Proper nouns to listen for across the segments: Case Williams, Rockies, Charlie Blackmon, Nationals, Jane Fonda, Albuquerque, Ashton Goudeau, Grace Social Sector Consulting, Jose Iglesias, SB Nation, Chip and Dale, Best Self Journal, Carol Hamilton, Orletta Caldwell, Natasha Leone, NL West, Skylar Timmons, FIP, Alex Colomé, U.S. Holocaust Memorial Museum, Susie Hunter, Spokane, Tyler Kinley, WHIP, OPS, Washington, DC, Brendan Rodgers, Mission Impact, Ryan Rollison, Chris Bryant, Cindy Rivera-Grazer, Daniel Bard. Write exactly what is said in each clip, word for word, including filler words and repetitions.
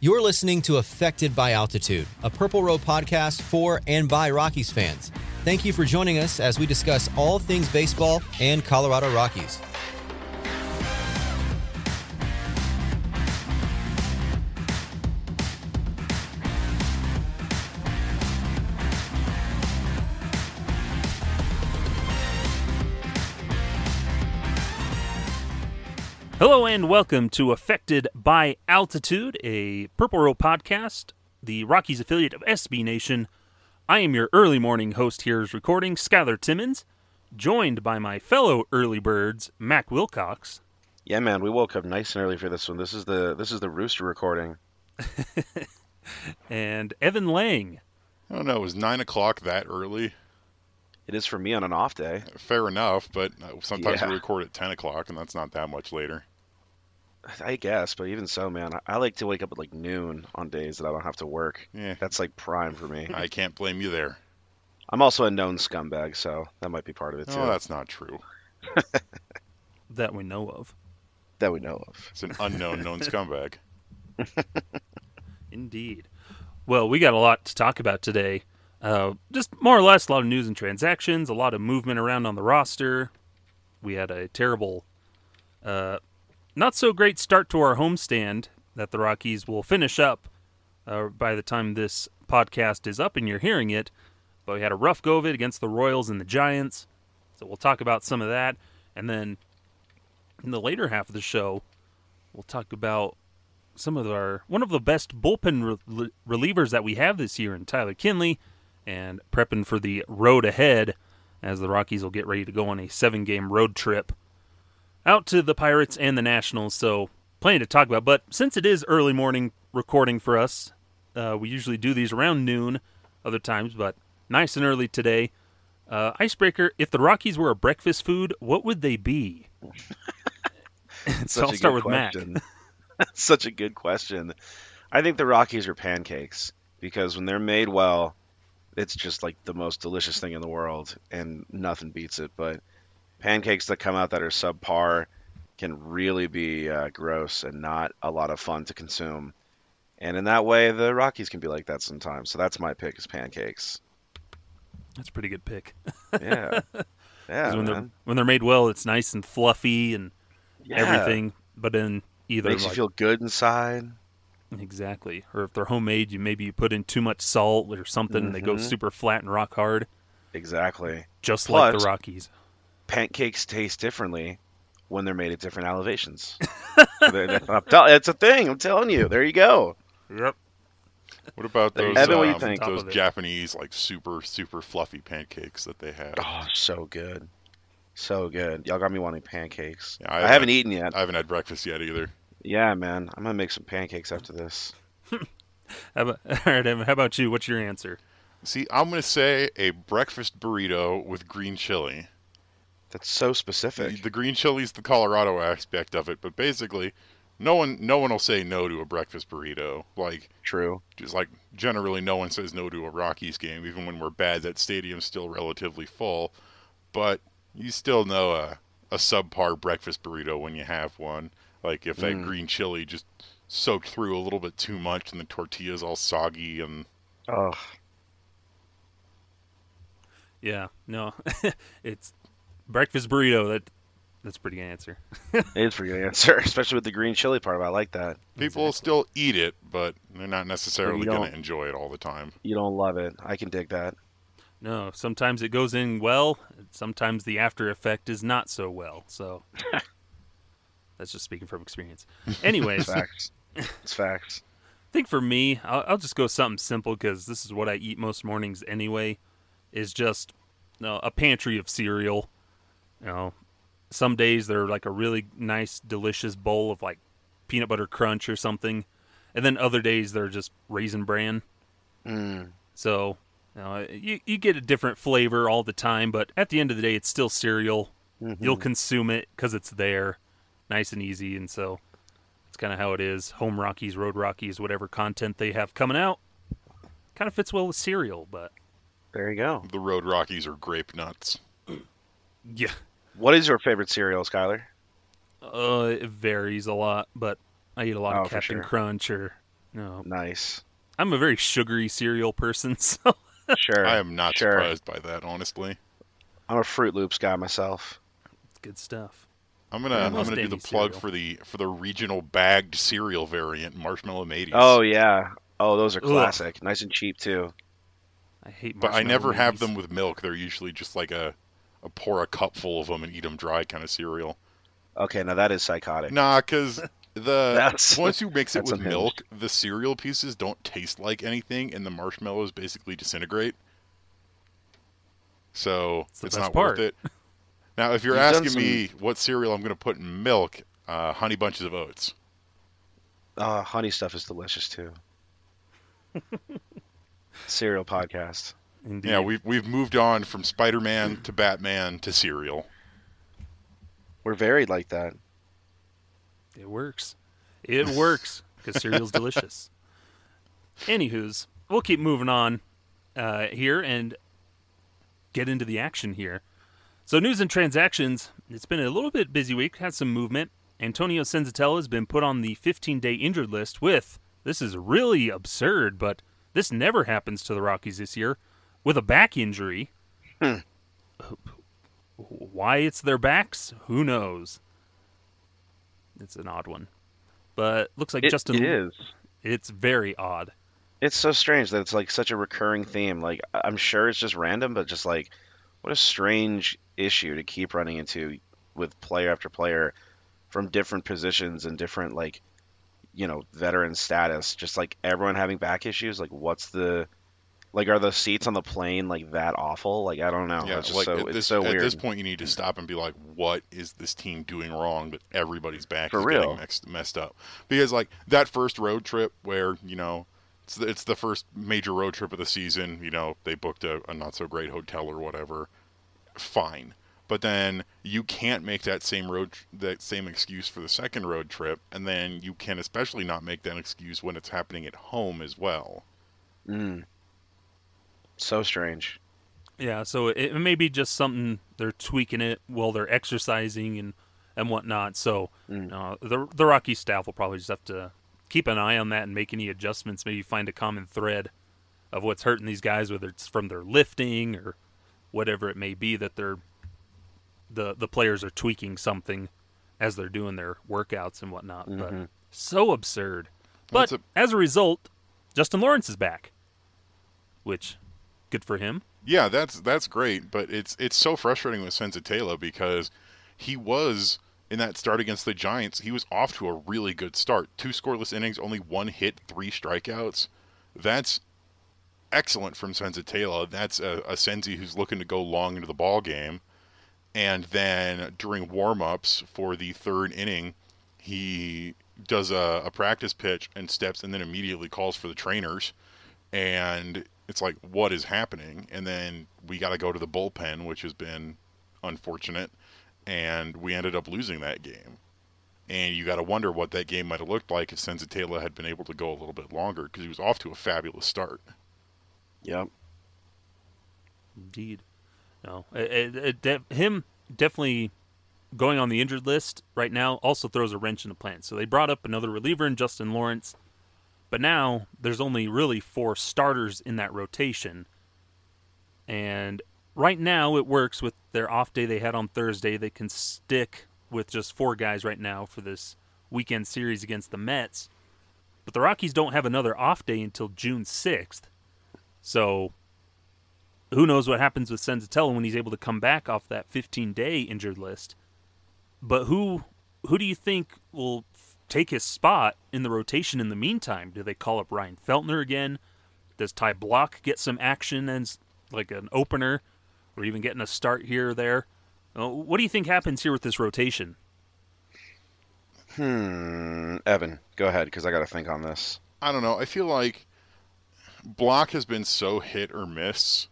You're listening to Affected by Altitude, a Purple Row podcast for and by Rockies fans. Thank you for joining us as we discuss all things baseball and Colorado Rockies. Hello and welcome to Affected by Altitude, a Purple Row podcast, the Rockies affiliate of S B Nation. I am your early morning host here is recording, Skylar Timmons, joined by my fellow early birds, Mac Wilcox. Yeah, man, we woke up nice and early for this one. This is the this is the rooster recording. And Evan Lang. I don't know, it was nine o'clock that early. It is for me on an off day. Fair enough, but sometimes yeah. we record at ten o'clock, and that's not that much later. I guess, but even so, man, I like to wake up at like noon on days that I don't have to work. Yeah. That's like prime for me. I can't blame you there. I'm also a known scumbag, so that might be part of it, too. Oh, that's not true. That we know of. That we know of. It's an unknown known scumbag. Indeed. Well, we got a lot to talk about today. Uh, just more or less a lot of news and transactions, a lot of movement around on the roster. We had a terrible, uh, not so great start to our homestand that the Rockies will finish up uh, by the time this podcast is up and you're hearing it. But we had a rough go of it against the Royals and the Giants. So we'll talk about some of that. And then in the later half of the show, we'll talk about some of our, one of the best bullpen re- relievers that we have this year in Tyler Kinley, and prepping for the road ahead as the Rockies will get ready to go on a seven-game road trip out to the Pirates and the Nationals, so plenty to talk about. But since it is early morning recording for us, uh, we usually do these around noon other times, but nice and early today. Uh, icebreaker, if the Rockies were a breakfast food, what would they be? So I'll start with question. Mac. That's such a good question. I think the Rockies are pancakes, because when they're made well, it's just like the most delicious thing in the world, and nothing beats it. But pancakes that come out that are subpar can really be uh, gross and not a lot of fun to consume. And in that way, the Rockies can be like that sometimes. So that's my pick, is pancakes. That's a pretty good pick. Yeah. Yeah, when they're, when they're made well, it's nice and fluffy and yeah. everything. But in either Makes like, you feel good inside. Exactly. Or if they're homemade, you maybe you put in too much salt or something, mm-hmm. and they go super flat and rock hard. Exactly. Just Plus, like the Rockies. Pancakes taste differently when they're made at different elevations. It's a thing. I'm telling you. There you go. Yep. What about those, Evan, what um, you think? those Japanese, like, super, super fluffy pancakes that they have? Oh, so good. So good. Y'all got me wanting pancakes. Yeah, I, I haven't, haven't eaten yet. I haven't had breakfast yet either. Yeah, man. I'm going to make some pancakes after this. How about, all right, Evan, how about you? What's your answer? See, I'm going to say a breakfast burrito with green chili. That's so specific. The, the green chili is the Colorado aspect of it, but basically no one no one will say no to a breakfast burrito. Like, true. Just like generally no one says no to a Rockies game, even when we're bad. That stadium's still relatively full, but you still know a a subpar breakfast burrito when you have one. Like if that mm. green chili just soaked through a little bit too much and the tortilla's all soggy and ugh. Yeah, no, it's breakfast burrito. That that's a pretty good answer. It's a pretty good answer, especially with the green chili part of it. I like that. People will still eat it, but they're not necessarily going to enjoy it all the time. You don't love it. I can dig that. No, sometimes it goes in well. Sometimes the after effect is not so well. So that's just speaking from experience. Anyways, it's facts. It's facts. I think for me, I'll, I'll just go something simple because this is what I eat most mornings anyway. Is just you know, a pantry of cereal. You know, some days they're like a really nice, delicious bowl of like peanut butter crunch or something, and then other days they're just Raisin Bran. Mm. So you, know, you you get a different flavor all the time, but at the end of the day, it's still cereal. Mm-hmm. You'll consume it because it's there, nice and easy, and so that's kind of how it is. Home Rockies, Road Rockies, whatever content they have coming out, kind of fits well with cereal, but. There you go. The Road Rockies are grape nuts. Yeah. What is your favorite cereal, Skyler? Uh, it varies a lot, but I eat a lot oh, of Captain sure. Crunch or you know. Nice. I'm a very sugary cereal person, so sure. I am not sure. surprised by that, honestly. I'm a Fruit Loops guy myself. It's good stuff. I'm gonna I'm gonna do the plug cereal. for the for the regional bagged cereal variant, Marshmallow Mateys. Oh yeah. Oh, those are classic. Ugh. Nice and cheap too. I hate But I never Mateys. have them with milk. They're usually just like a, a pour a cup full of them and eat them dry kind of cereal. Okay, now that is psychotic. Nah, because the once you mix it with milk, the cereal pieces don't taste like anything, and the marshmallows basically disintegrate. So it's, it's not part. worth it. Now, if you're You've asking some... me what cereal I'm going to put in milk, uh, Honey Bunches of Oats. Uh, honey stuff is delicious, too. Cereal podcast. Indeed. Yeah, we've we've moved on from Spider-Man to Batman to cereal. We're varied like that. It works. It works because cereal's delicious. Anywho's, we'll keep moving on uh, here and get into the action here. So news and transactions. It's been a little bit busy week. Had some movement. Antonio Senzatela has been put on the fifteen-day injured list with, this is really absurd, but this never happens to the Rockies this year, with a back injury. Hmm. Why it's their backs? Who knows? It's an odd one. But looks like it, Justin... It is. It's very odd. It's so strange that it's like such a recurring theme. Like, I'm sure it's just random, but just like, what a strange issue to keep running into with player after player from different positions and different, like, you know, veteran status, just like everyone having back issues. Like, what's the, like, are the seats on the plane like that awful? Like, I don't know. Yeah, it's just like so, at, it's this, so weird. At this point you need to stop and be like, what is this team doing wrong that everybody's back For is real. getting mixed, messed up? Because like that first road trip where, you know, it's the, it's the first major road trip of the season, you know, they booked a, a not so great hotel or whatever. Fine. But then you can't make that same road, that same excuse for the second road trip, and then you can especially not make that excuse when it's happening at home as well. Mm. So strange. Yeah, so it, it may be just something they're tweaking it while they're exercising and, and whatnot. So mm. uh, the the Rocky staff will probably just have to keep an eye on that and make any adjustments. Maybe find a common thread of what's hurting these guys, whether it's from their lifting or whatever it may be that they're. the the players are tweaking something as they're doing their workouts and whatnot. Mm-hmm. But so absurd. But a... as a result, Justin Lawrence is back, which good for him. Yeah, that's that's great. But it's it's so frustrating with Senzatela because he was, in that start against the Giants, he was off to a really good start. Two scoreless innings, only one hit, three strikeouts. That's excellent from Senzatela. That's a, a Senzi who's looking to go long into the ball game. And then during warm-ups for the third inning, he does a, a practice pitch and steps and then immediately calls for the trainers. And it's like, what is happening? And then we got to go to the bullpen, which has been unfortunate. And we ended up losing that game. And you got to wonder what that game might have looked like if Senzatela had been able to go a little bit longer, because he was off to a fabulous start. Yep. Indeed. No, it, it, it, him definitely going on the injured list right now also throws a wrench in the plan. So they brought up another reliever in Justin Lawrence, but now there's only really four starters in that rotation. And right now it works with their off day they had on Thursday. They can stick with just four guys right now for this weekend series against the Mets. But the Rockies don't have another off day until June sixth. So who knows what happens with Senzatela when he's able to come back off that fifteen-day injured list. But who who do you think will take his spot in the rotation in the meantime? Do they call up Ryan Feltner again? Does Ty Blach get some action as like an opener or even getting a start here or there? What do you think happens here with this rotation? Hmm. Evan, go ahead, because I got to think on this. I don't know. I feel like Blach has been so hit or miss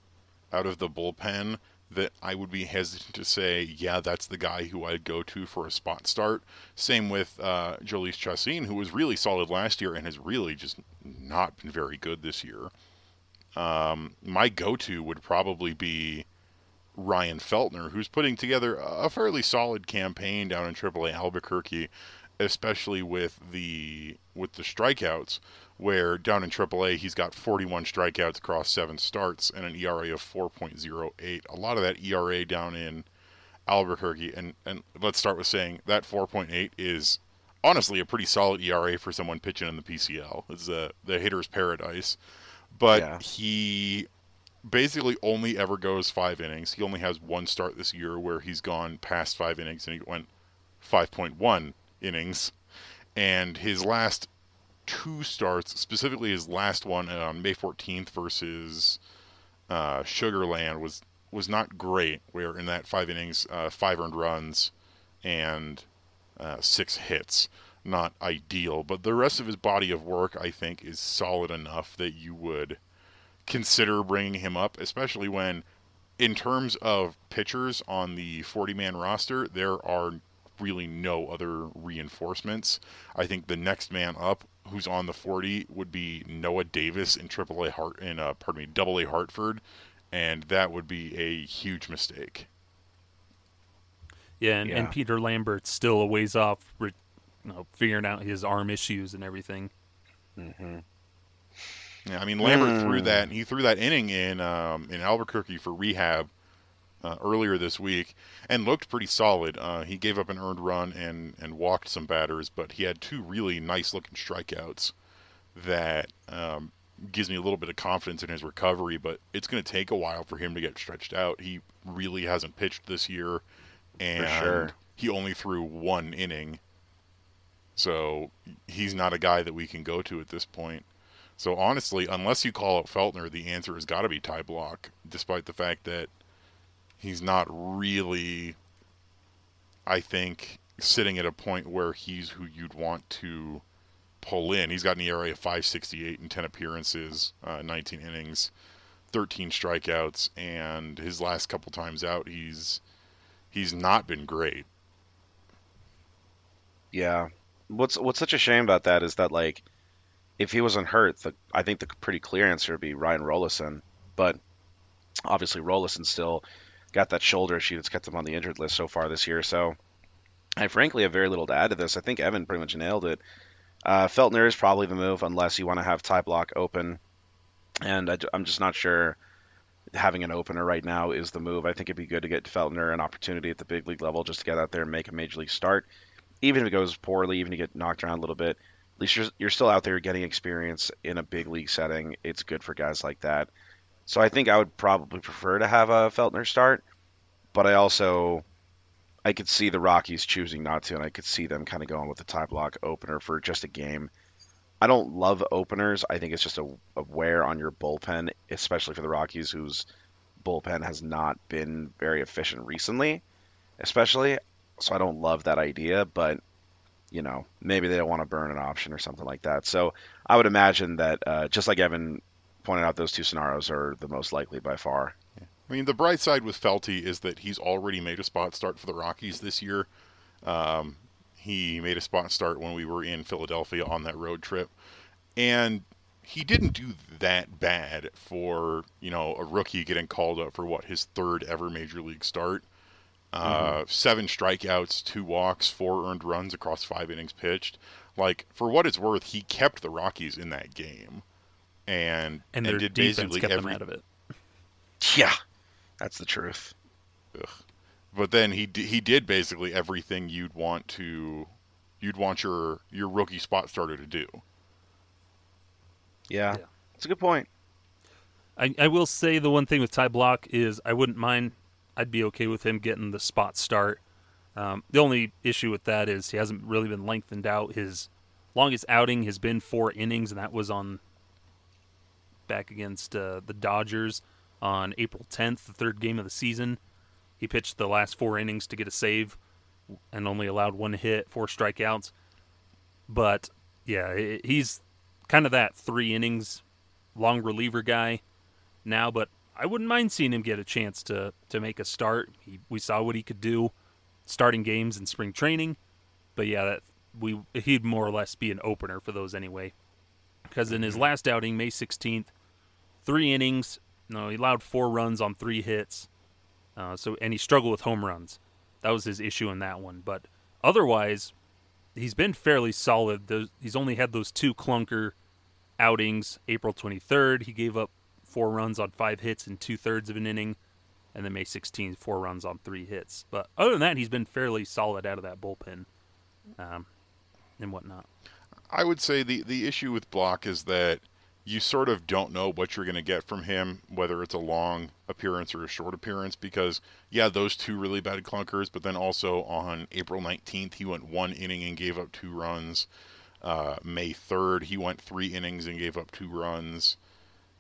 out of the bullpen that I would be hesitant to say, yeah, that's the guy who I'd go to for a spot start. Same with uh, Jolice Chacin, who was really solid last year and has really just not been very good this year. Um, my go-to would probably be Ryan Feltner, who's putting together a fairly solid campaign down in triple A Albuquerque, especially with the with the strikeouts, where down in triple A he's got forty-one strikeouts across seven starts and an E R A of four point oh eight. A lot of that E R A down in Albuquerque, and, and let's start with saying that four point eight is honestly a pretty solid E R A for someone pitching in the P C L. It's a, the hitter's paradise. But yeah. He basically only ever goes five innings. He only has one start this year where he's gone past five innings, and he went five point one innings. And his last two starts, specifically his last one on May fourteenth versus uh, Sugar Land, was, was not great, where in that five innings, uh, five earned runs and uh, six hits. Not ideal, but the rest of his body of work, I think, is solid enough that you would consider bringing him up, especially when, in terms of pitchers on the forty-man roster, there are really no other reinforcements. I think the next man up who's on the forty would be Noah Davis in Triple A Hart in uh, pardon me, Double A Hartford, and that would be a huge mistake. Yeah, and, yeah. and Peter Lambert's still a ways off. Re- You know, figuring out his arm issues and everything. Mm-hmm. Yeah, I mean, Lambert mm. threw that. He threw that inning in um, in Albuquerque for rehab uh, earlier this week and looked pretty solid. Uh, he gave up an earned run and, and walked some batters, but he had two really nice-looking strikeouts that um, gives me a little bit of confidence in his recovery, but it's going to take a while for him to get stretched out. He really hasn't pitched this year, and for sure. He only threw one inning. So he's not a guy that we can go to at this point. So honestly, unless you call up Feltner, the answer has got to be Ty Blach, despite the fact that he's not really, I think, sitting at a point where he's who you'd want to pull in. He's got an E R A of five sixty-eight in ten appearances, uh, nineteen innings, thirteen strikeouts, and his last couple times out, he's he's not been great. Yeah. What's what's such a shame about that is that, like, if he wasn't hurt, the, I think the pretty clear answer would be Ryan Rollison. But obviously Rollison still got that shoulder issue that's kept him on the injured list so far this year. So I frankly have very little to add to this. I think Evan pretty much nailed it. Uh, Feltner is probably the move unless you want to have Ty Blach open. And I, I'm just not sure having an opener right now is the move. I think it'd be good to get Feltner an opportunity at the big league level just to get out there and make a major league start. Even if it goes poorly, even if you get knocked around a little bit, at least you're, you're still out there getting experience in a big league setting. It's good for guys like that. So I think I would probably prefer to have a Feltner start, but I also, I could see the Rockies choosing not to, and I could see them kind of going with the Ty Blach opener for just a game. I don't love openers. I think it's just a, a wear on your bullpen, especially for the Rockies, whose bullpen has not been very efficient recently, especially. So I don't love that idea, but, you know, maybe they don't want to burn an option or something like that. So I would imagine that, uh, just like Evan pointed out, those two scenarios are the most likely by far. Yeah. I mean, the bright side with Felty is that he's already made a spot start for the Rockies this year. Um, He made a spot start when we were in Philadelphia on that road trip. And he didn't do that bad for, you know, a rookie getting called up for, what, his third ever major league start. Mm-hmm. Uh, seven strikeouts, two walks, four earned runs across five innings pitched. Like, for what it's worth, he kept the Rockies in that game. And, and, and did basically kept every... them out of it. Yeah, that's the truth. Ugh. But then he d- he did basically everything you'd want to, you'd want your your rookie spot starter to do. Yeah, yeah. That's a good point. I, I will say the one thing with Ty Blach is I wouldn't mind. I'd be okay with him getting the spot start. Um, the only issue with that is he hasn't really been lengthened out. His longest outing has been four innings, and that was on back against uh, the Dodgers on April tenth, the third game of the season. He pitched the last four innings to get a save and only allowed one hit, four strikeouts. But, yeah, he's kind of that three innings, long reliever guy now. But I wouldn't mind seeing him get a chance to, to make a start. He, we saw what he could do starting games in spring training. But, yeah, that we he'd more or less be an opener for those anyway. Because in his last outing, May sixteenth, three innings. No, he allowed four runs on three hits. Uh, so and he struggled with home runs. That was his issue in that one. But otherwise, he's been fairly solid. Those, he's only had those two clunker outings. April twenty-third, he gave up four runs on five hits in two-thirds of an inning. And then May sixteenth, four runs on three hits. But other than that, he's been fairly solid out of that bullpen um, and whatnot. I would say the, the issue with Blach is that you sort of don't know what you're going to get from him, whether it's a long appearance or a short appearance, because, yeah, those two really bad clunkers, but then also on April nineteenth, he went one inning and gave up two runs. Uh, May third, he went three innings and gave up two runs.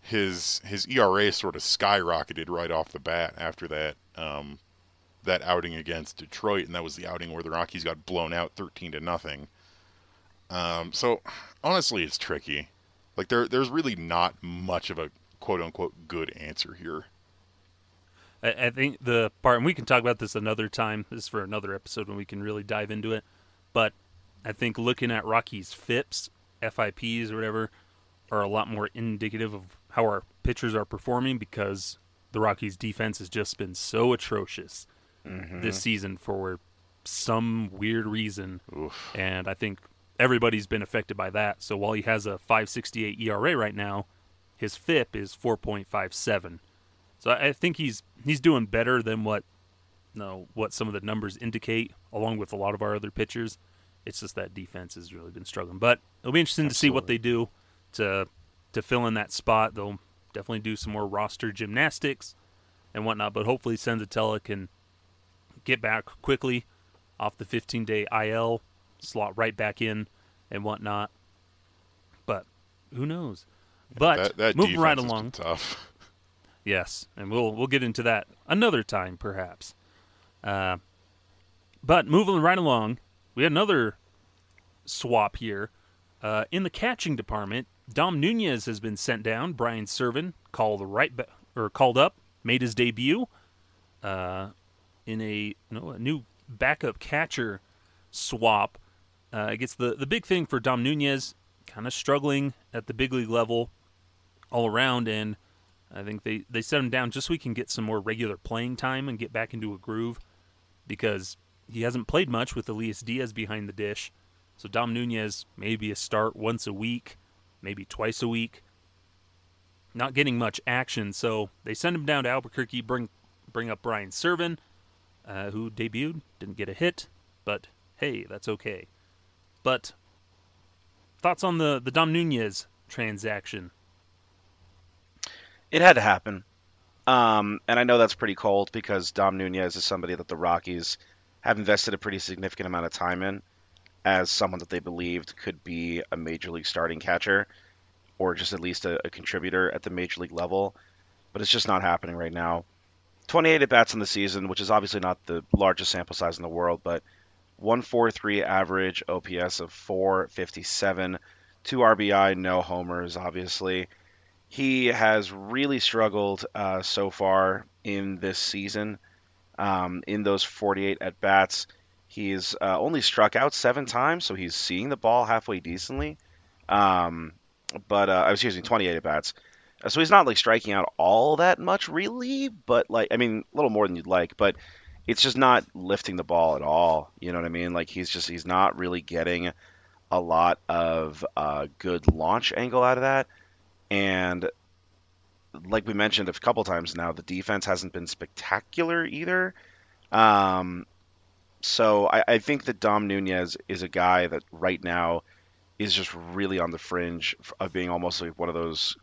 His his E R A sort of skyrocketed right off the bat after that um, that outing against Detroit, and that was the outing where the Rockies got blown out thirteen to nothing. Um, so, honestly, it's tricky. Like, there, there's really not much of a quote-unquote good answer here. I, I think the part, and we can talk about this another time. This is for another episode when we can really dive into it. But I think looking at Rockies' F I Ps, F I Ps or whatever, are a lot more indicative of how our pitchers are performing because the Rockies' defense has just been so atrocious mm-hmm. this season for some weird reason. Oof. And I think everybody's been affected by that. So while he has a five sixty-eight E R A right now, his F I P is four point five seven. So I think he's he's doing better than what you know, what some of the numbers indicate, along with a lot of our other pitchers. It's just that defense has really been struggling. But it'll be interesting Absolutely. to see what they do to to fill in that spot. They'll definitely do some more roster gymnastics and whatnot, but hopefully Senzatela can get back quickly off the fifteen-day I L, slot right back in and whatnot, but who knows? Yeah, but that, that moving right along, tough. Yes, and we'll we'll get into that another time perhaps. Uh, but moving right along, we had another swap here uh, in the catching department. Dom Núñez has been sent down. Bryan Serven called right ba- or called up, made his debut uh, in a no a new backup catcher swap. Uh, I guess the, the big thing for Dom Núñez, kind of struggling at the big league level all around, and I think they, they set him down just so he can get some more regular playing time and get back into a groove because he hasn't played much with Elias Diaz behind the dish. So Dom Núñez, maybe a start once a week, maybe twice a week. Not getting much action, so they send him down to Albuquerque, bring bring up Bryan Serven, uh, who debuted, didn't get a hit, but hey, that's okay. But thoughts on the, the Dom Núñez transaction? It had to happen. Um, and I know that's pretty cold because Dom Núñez is somebody that the Rockies have invested a pretty significant amount of time in as someone that they believed could be a major league starting catcher or just at least a, a contributor at the major league level. But it's just not happening right now. twenty-eight at-bats in the season, which is obviously not the largest sample size in the world, but one forty-three average, O P S of four fifty-seven, two R B I, no homers, obviously. He has really struggled uh, so far in this season. Um, in those forty-eight at-bats, He's uh, only struck out seven times, so he's seeing the ball halfway decently. Um, but uh, excuse me, twenty-eight at bats. So he's not like striking out all that much, really. But like, I mean, a little more than you'd like. But it's just not lifting the ball at all. You know what I mean? Like he's just he's not really getting a lot of uh, good launch angle out of that. And like we mentioned a couple times now, the defense hasn't been spectacular either. Um, so I, I think that Dom Núñez is a guy that right now is just really on the fringe of being almost like one of those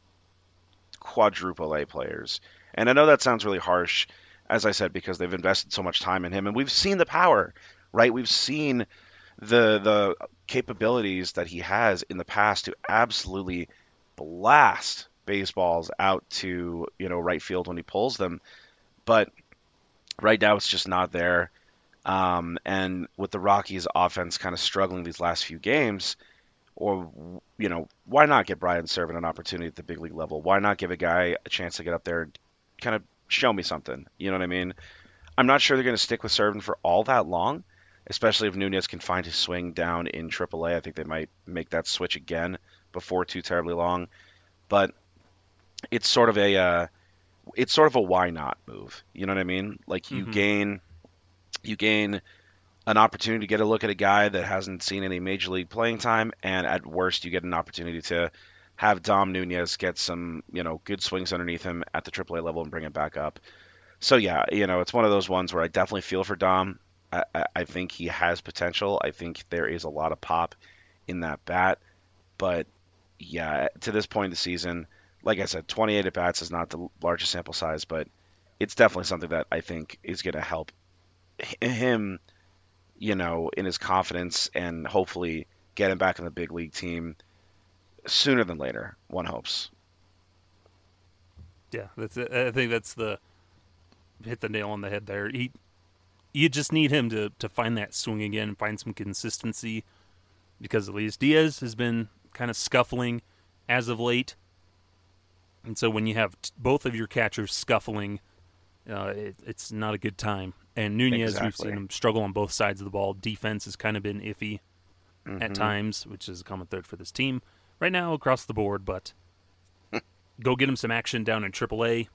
quadruple A players. And I know that sounds really harsh, as I said, because they've invested so much time in him, and we've seen the power, right? We've seen the the capabilities that he has in the past to absolutely blast baseballs out to, you know, right field when he pulls them. But right now it's just not there. Um, and with the Rockies offense kind of struggling these last few games, or, you know, why not get Bryan Serven an opportunity at the big league level? Why not give a guy a chance to get up there and kind of show me something? You know what I mean? I'm not sure they're going to stick with Serven for all that long, especially if Núñez can find his swing down in triple A. I think they might make that switch again before too terribly long. But it's sort of a uh, it's sort of a why not move. You know what I mean? Like you mm-hmm. gain you gain an opportunity to get a look at a guy that hasn't seen any major league playing time, and at worst you get an opportunity to have Dom Núñez get some, you know, good swings underneath him at the triple A level and bring him back up. So yeah, you know, it's one of those ones where I definitely feel for Dom. I, I, I think he has potential. I think there is a lot of pop in that bat, but yeah, to this point in the season, like I said, twenty-eight at bats is not the largest sample size, but it's definitely something that I think is going to help him, you know, in his confidence, and hopefully get him back in the big league team sooner than later, one hopes. Yeah, that's it. I think that's the hit the nail on the head there. He, you just need him to, to find that swing again, find some consistency, because Elias Diaz has been kind of scuffling as of late. And so when you have t- both of your catchers scuffling, uh, it, it's not a good time. And Núñez, exactly. We've seen him struggle on both sides of the ball. Defense has kind of been iffy mm-hmm. at times, which is a common thread for this team right now across the board. But go get him some action down in triple A,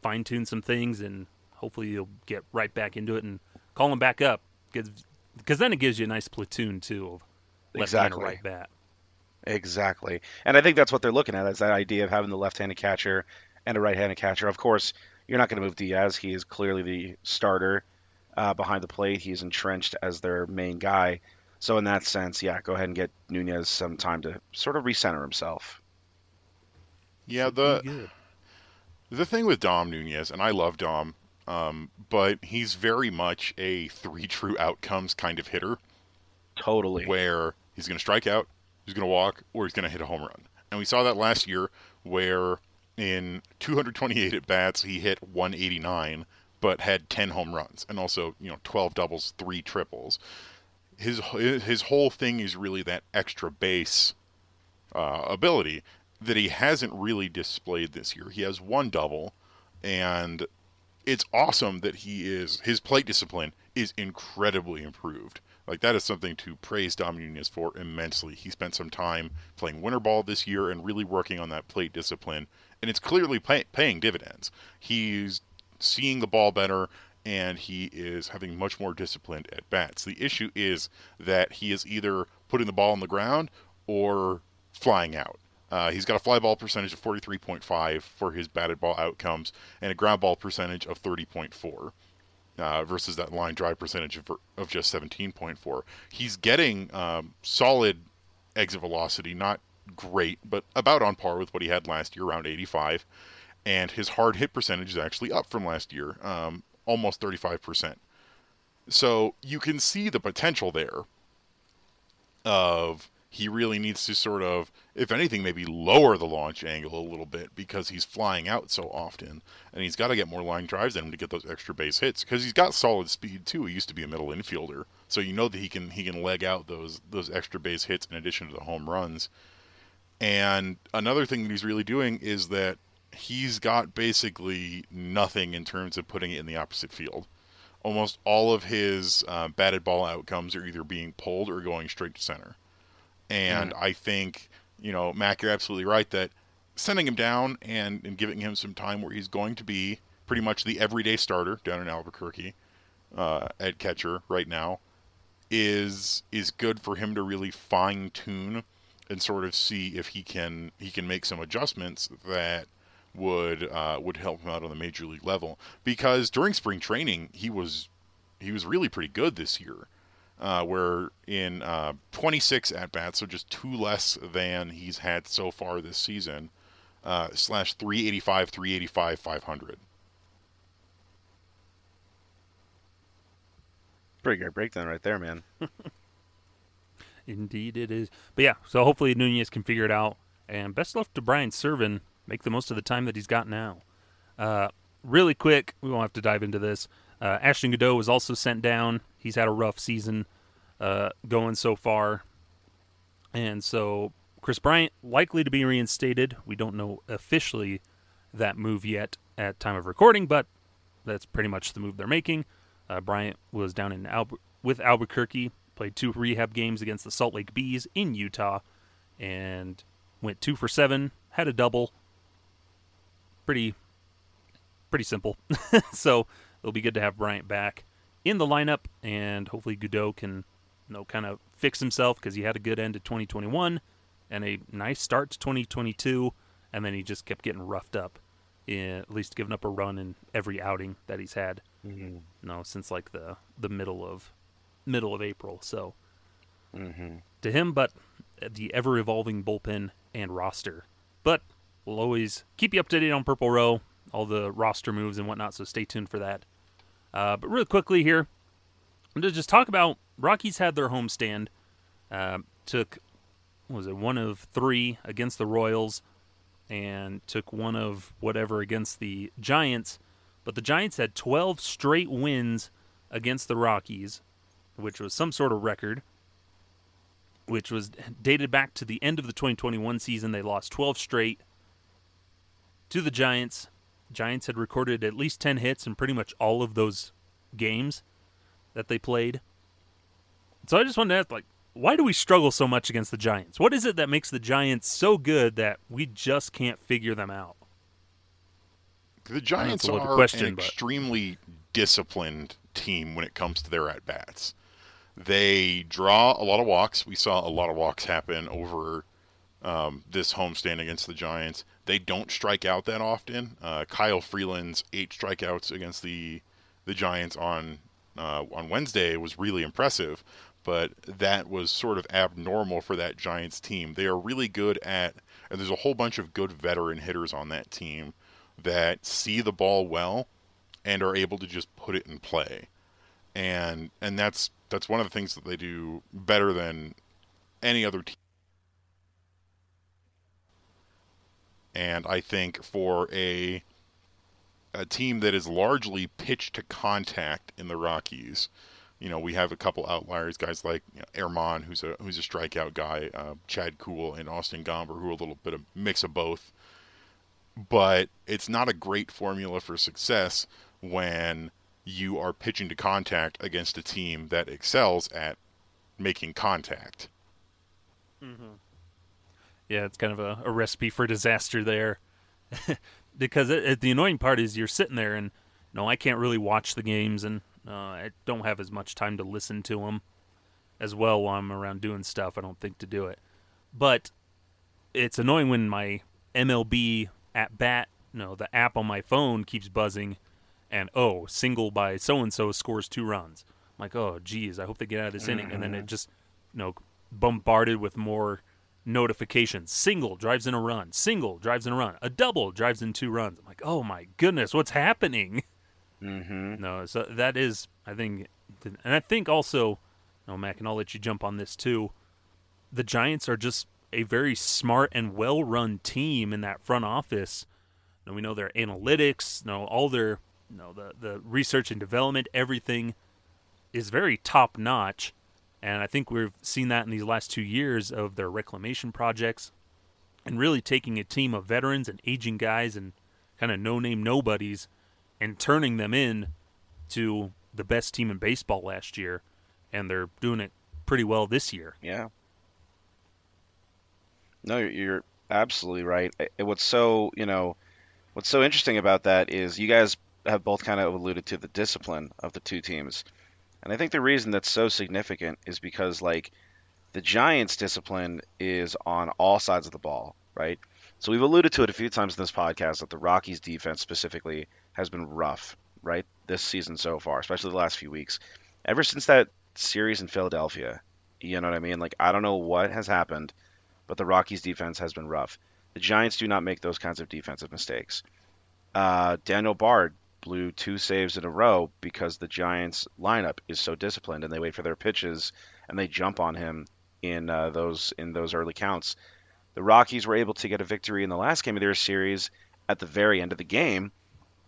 fine-tune some things, and hopefully you'll get right back into it and call him back up. Because then it gives you a nice platoon, too, of left exactly. and right bat. Exactly. And I think that's what they're looking at, is that idea of having the left-handed catcher and a right-handed catcher. Of course, you're not going to move Diaz. He is clearly the starter uh, behind the plate. He's entrenched as their main guy. So in that sense, yeah, go ahead and get Núñez some time to sort of recenter himself. Yeah, the the thing with Dom Núñez, and I love Dom, um, but he's very much a three true outcomes kind of hitter. Totally. Where he's going to strike out, he's going to walk, or he's going to hit a home run. And we saw that last year where in two hundred twenty-eight at-bats, he hit one eighty-nine, but had ten home runs, and also, you know, twelve doubles, three triples. His his whole thing is really that extra base uh, ability that he hasn't really displayed this year. He has one double, and it's awesome that he is his plate discipline is incredibly improved. Like, that is something to praise Dom Núñez for immensely. He spent some time playing winter ball this year and really working on that plate discipline, and it's clearly pay- paying dividends. He's seeing the ball better, and he is having much more disciplined at-bats. The issue is that he is either putting the ball on the ground or flying out. Uh, he's got a fly ball percentage of forty-three point five for his batted ball outcomes and a ground ball percentage of thirty point four. Uh, versus that line drive percentage of, of just seventeen point four. He's getting um, solid exit velocity, not great, but about on par with what he had last year, around eighty-five. And his hard hit percentage is actually up from last year, um, almost thirty-five percent. So you can see the potential there of he really needs to sort of, if anything, maybe lower the launch angle a little bit, because he's flying out so often, and he's got to get more line drives in him to get those extra base hits, because he's got solid speed too. He used to be a middle infielder, so you know that he can he can leg out those those extra base hits in addition to the home runs. And another thing that he's really doing is that he's got basically nothing in terms of putting it in the opposite field. almost all of his uh, batted ball outcomes are either being pulled or going straight to center. And mm. I think, you know, Mac, you're absolutely right that sending him down and, and giving him some time where he's going to be pretty much the everyday starter down in Albuquerque uh, at catcher right now is is good for him to really fine tune and sort of see if he can he can make some adjustments that would uh, would help him out on the major league level. Because during spring training, he was he was really pretty good this year. Uh, where in uh, twenty-six at-bats, so just two less than he's had so far this season, uh, slash three eighty-five, three eighty-five, five hundred. Pretty great breakdown right there, man. Indeed it is. But yeah, so hopefully Núñez can figure it out. And best left to Bryan Serven, make the most of the time that he's got now. Uh, really quick, we won't have to dive into this. Uh, Ashton Goudeau was also sent down. He's had a rough season uh, going so far. And so Chris Bryant likely to be reinstated. We don't know officially that move yet at time of recording, but that's pretty much the move they're making. Uh, Bryant was down in Albu- with Albuquerque, played two rehab games against the Salt Lake Bees in Utah, and went two for seven, had a double. Pretty, pretty simple. So it'll be good to have Bryant back in the lineup, and hopefully Goudeau can, you know, kind of fix himself, because he had a good end to twenty twenty-one and a nice start to twenty twenty-two, and then he just kept getting roughed up, in, at least giving up a run in every outing that he's had, mm-hmm. you know, since like the, the middle of middle of April. So mm-hmm. to him, but the ever-evolving bullpen and roster. But we'll always keep you updated on Purple Row, all the roster moves and whatnot, so stay tuned for that. Uh, but really quickly here, I'm going to just talk about Rockies had their homestand. Uh, took, what was it, one of three against the Royals and took one of whatever against the Giants. But the Giants had twelve straight wins against the Rockies, which was some sort of record, which was dated back to the end of the twenty twenty-one season. They lost twelve straight to the Giants. Giants had recorded at least ten hits in pretty much all of those games that they played. So I just wanted to ask, like, why do we struggle so much against the Giants? What is it that makes the Giants so good that we just can't figure them out? The Giants are question, an but... extremely disciplined team when it comes to their at-bats. They draw a lot of walks. We saw a lot of walks happen over um, this homestand against the Giants. They don't strike out that often. Uh, Kyle Freeland's eight strikeouts against the the Giants on uh, on Wednesday was really impressive, but that was sort of abnormal for that Giants team. They are really good at, and there's a whole bunch of good veteran hitters on that team that see the ball well and are able to just put it in play. And and that's that's one of the things that they do better than any other team. And I think for a a team that is largely pitched to contact in the Rockies, you know, we have a couple outliers, guys like you know, Erman, who's a who's a strikeout guy, uh, Chad Kuhl and Austin Gomber, who are a little bit of mix of both. But it's not a great formula for success when you are pitching to contact against a team that excels at making contact. Mm-hmm. Yeah, it's kind of a, a recipe for disaster there. Because it, it, the annoying part is you're sitting there and, you know, I can't really watch the games and uh, I don't have as much time to listen to them as well while I'm around doing stuff. I don't think to do it. But it's annoying when my M L B at-bat, you know, the app on my phone keeps buzzing and, oh, single by so-and-so scores two runs. I'm like, oh, geez, I hope they get out of this inning. And then it just, you know, bombarded with more notifications. Single drives in a run. Single drives in a run. A double drives in two runs. I'm like, oh my goodness, what's happening? Mm-hmm. No, so that is, I think, and I think also, no, Mac, and I'll let you jump on this too. The Giants are just a very smart and well-run team in that front office. And we know their analytics, you know, all their, you know, the the research and development, everything is very top-notch. And I think we've seen that in these last two years of their reclamation projects and really taking a team of veterans and aging guys and kind of no-name nobodies and turning them in to the best team in baseball last year, and they're doing it pretty well this year. Yeah. No, you're absolutely right. What's so, you know, what's so interesting about that is you guys have both kind of alluded to the discipline of the two teams. And I think the reason that's so significant is because, like, the Giants' discipline is on all sides of the ball, right? So we've alluded to it a few times in this podcast that the Rockies' defense specifically has been rough, right, this season so far, especially the last few weeks. Ever since that series in Philadelphia, you know what I mean? Like, I don't know what has happened, but the Rockies' defense has been rough. The Giants do not make those kinds of defensive mistakes. Uh, Daniel Bard blew two saves in a row because the Giants' lineup is so disciplined, and they wait for their pitches, and they jump on him in uh, those in those early counts. The Rockies were able to get a victory in the last game of their series at the very end of the game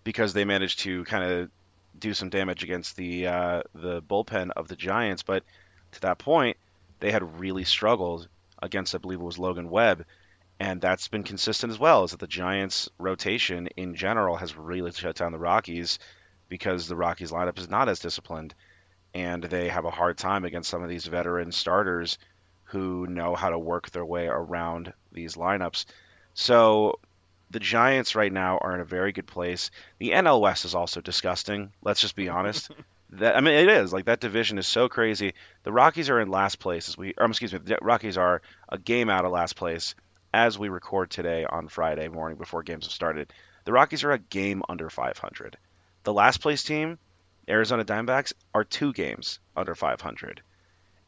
because they managed to kind of do some damage against the uh, the bullpen of the Giants. But to that point, they had really struggled against, I believe it was Logan Webb, and that's been consistent as well, is that the Giants' rotation in general has really shut down the Rockies because the Rockies' lineup is not as disciplined, and they have a hard time against some of these veteran starters who know how to work their way around these lineups. So the Giants right now are in a very good place. The N L West is also disgusting. Let's just be honest. That, I mean, it is. Like, that division is so crazy. The Rockies are in last place. As we, or, excuse me, the Rockies are a game out of last place as we record today on Friday morning before games have started. The Rockies are a game under five hundred. The last place team, Arizona Diamondbacks, are two games under five hundred.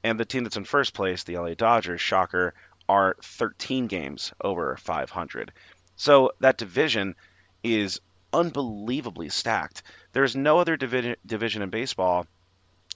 And the team that's in first place, the L A Dodgers, shocker, are thirteen games over five hundred. So that division is unbelievably stacked. There is no other divi- division in baseball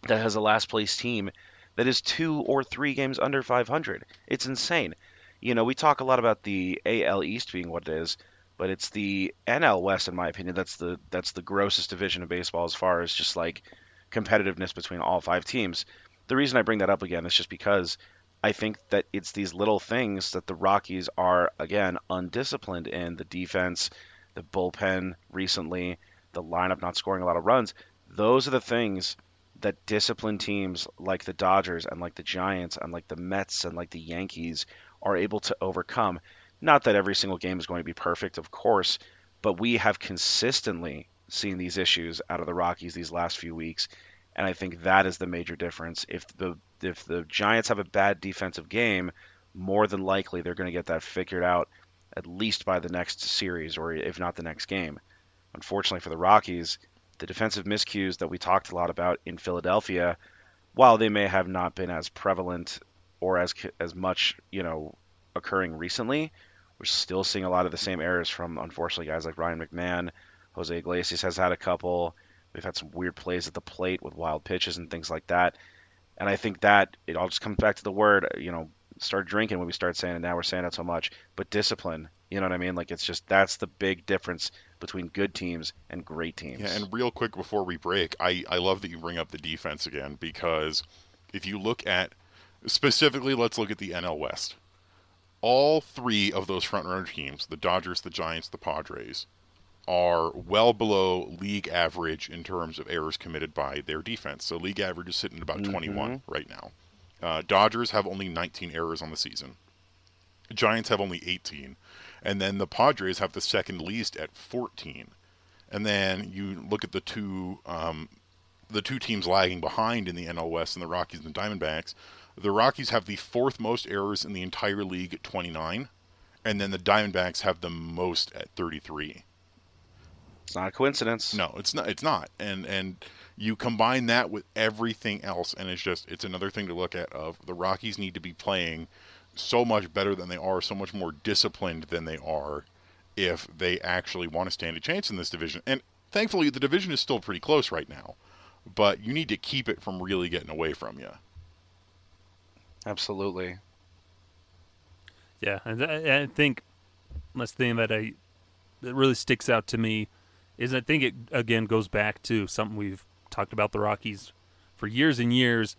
that has a last place team that is two or three games under five hundred. It's insane. You know, we talk a lot about the A L East being what it is, but it's the N L West, in my opinion, that's the that's the grossest division of baseball as far as just like competitiveness between all five teams. The reason I bring that up again is just because I think that it's these little things that the Rockies are, again, undisciplined in. The defense, the bullpen recently, the lineup not scoring a lot of runs. Those are the things that disciplined teams like the Dodgers and like the Giants and like the Mets and like the Yankees are able to overcome. Not that every single game is going to be perfect, of course, but we have consistently seen these issues out of the Rockies these last few weeks. And I think that is the major difference. If the if the Giants have a bad defensive game, more than likely they're going to get that figured out at least by the next series, or if not the next game. Unfortunately for the Rockies, the defensive miscues that we talked a lot about in Philadelphia, while they may have not been as prevalent or as as much, you know, occurring recently, we're still seeing a lot of the same errors from, unfortunately, guys like Ryan McMahon. Jose Iglesias has had a couple. We've had some weird plays at the plate with wild pitches and things like that. And I think that it all just comes back to the word, you know, start drinking when we start saying it. Now we're saying it so much. But discipline, you know what I mean? Like, it's just that's the big difference between good teams and great teams. Yeah, and real quick before we break, I, I love that you bring up the defense again, because if you look at specifically, let's look at the N L West. All three of those front-runner teams, the Dodgers, the Giants, the Padres, are well below league average in terms of errors committed by their defense. So league average is sitting at about mm-hmm. twenty-one right now. Uh, Dodgers have only nineteen errors on the season. Giants have only eighteen. And then the Padres have the second least at fourteen. And then you look at the two um, the two teams lagging behind in the N L West, and the Rockies and the Diamondbacks. The Rockies have the fourth most errors in the entire league at twenty-nine. And then the Diamondbacks have the most at thirty-three. It's not a coincidence. No, it's not. It's not. And and you combine that with everything else, and it's just it's another thing to look at. Of the Rockies need to be playing so much better than they are, so much more disciplined than they are, if they actually want to stand a chance in this division. And thankfully, the division is still pretty close right now, but you need to keep it from really getting away from you. Absolutely. Yeah, and I, I think that's the thing that I that really sticks out to me. Is I think it, again, goes back to something we've talked about the Rockies for years and years,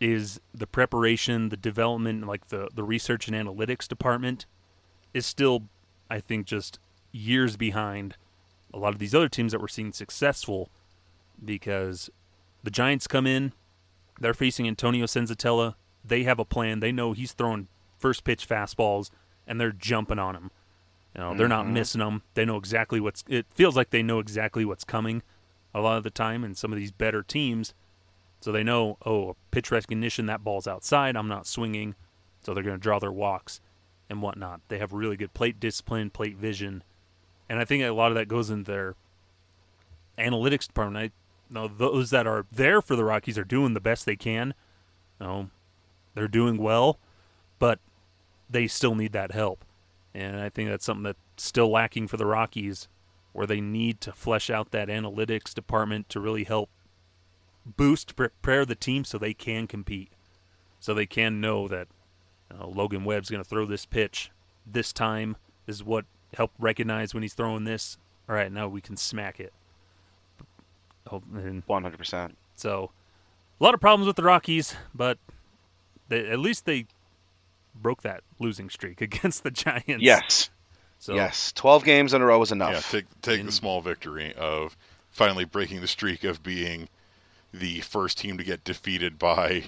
is the preparation, the development, like the, the research and analytics department is still, I think, just years behind a lot of these other teams that we're seeing successful, because The Giants come in. They're facing Antonio Senzatela. They have a plan. They know he's throwing first-pitch fastballs, and they're jumping on him. You know, they're mm-hmm. not missing them. They know exactly what's – it feels like they know exactly what's coming a lot of the time in some of these better teams. So they know, oh, pitch recognition, that ball's outside. I'm not swinging. So they're going to draw their walks and whatnot. They have really good plate discipline, plate vision. And I think a lot of that goes into their analytics department. I know those that are there for the Rockies are doing the best they can. You know, they're doing well, but they still need that help. And I think that's something that's still lacking for the Rockies, where they need to flesh out that analytics department to really help boost, prepare the team so they can compete, so they can know that uh, Logan Webb's going to throw this pitch this time. This is what helped recognize when he's throwing this. All right, now we can smack it. one hundred percent. So a lot of problems with the Rockies, but they, at least they broke that losing streak against the Giants. Yes. So, yes, twelve games in a row was enough. Yeah, take, take and, the small victory of finally breaking the streak of being the first team to get defeated by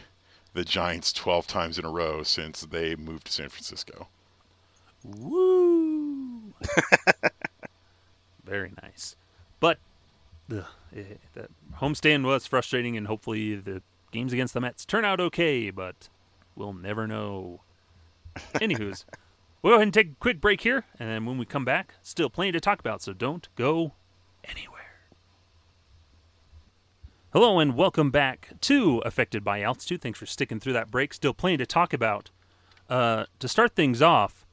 the Giants twelve times in a row since they moved to San Francisco. Woo! Very nice. But ugh, it, that homestand was frustrating, and hopefully the games against the Mets turn out okay, but we'll never know. Anywhoos, we'll go ahead and take a quick break here, and then when we come back, still plenty to talk about, so don't go anywhere. Hello and welcome back to Affected by Altitude. Thanks for sticking through that break. Still plenty to talk about. Uh, to start things off,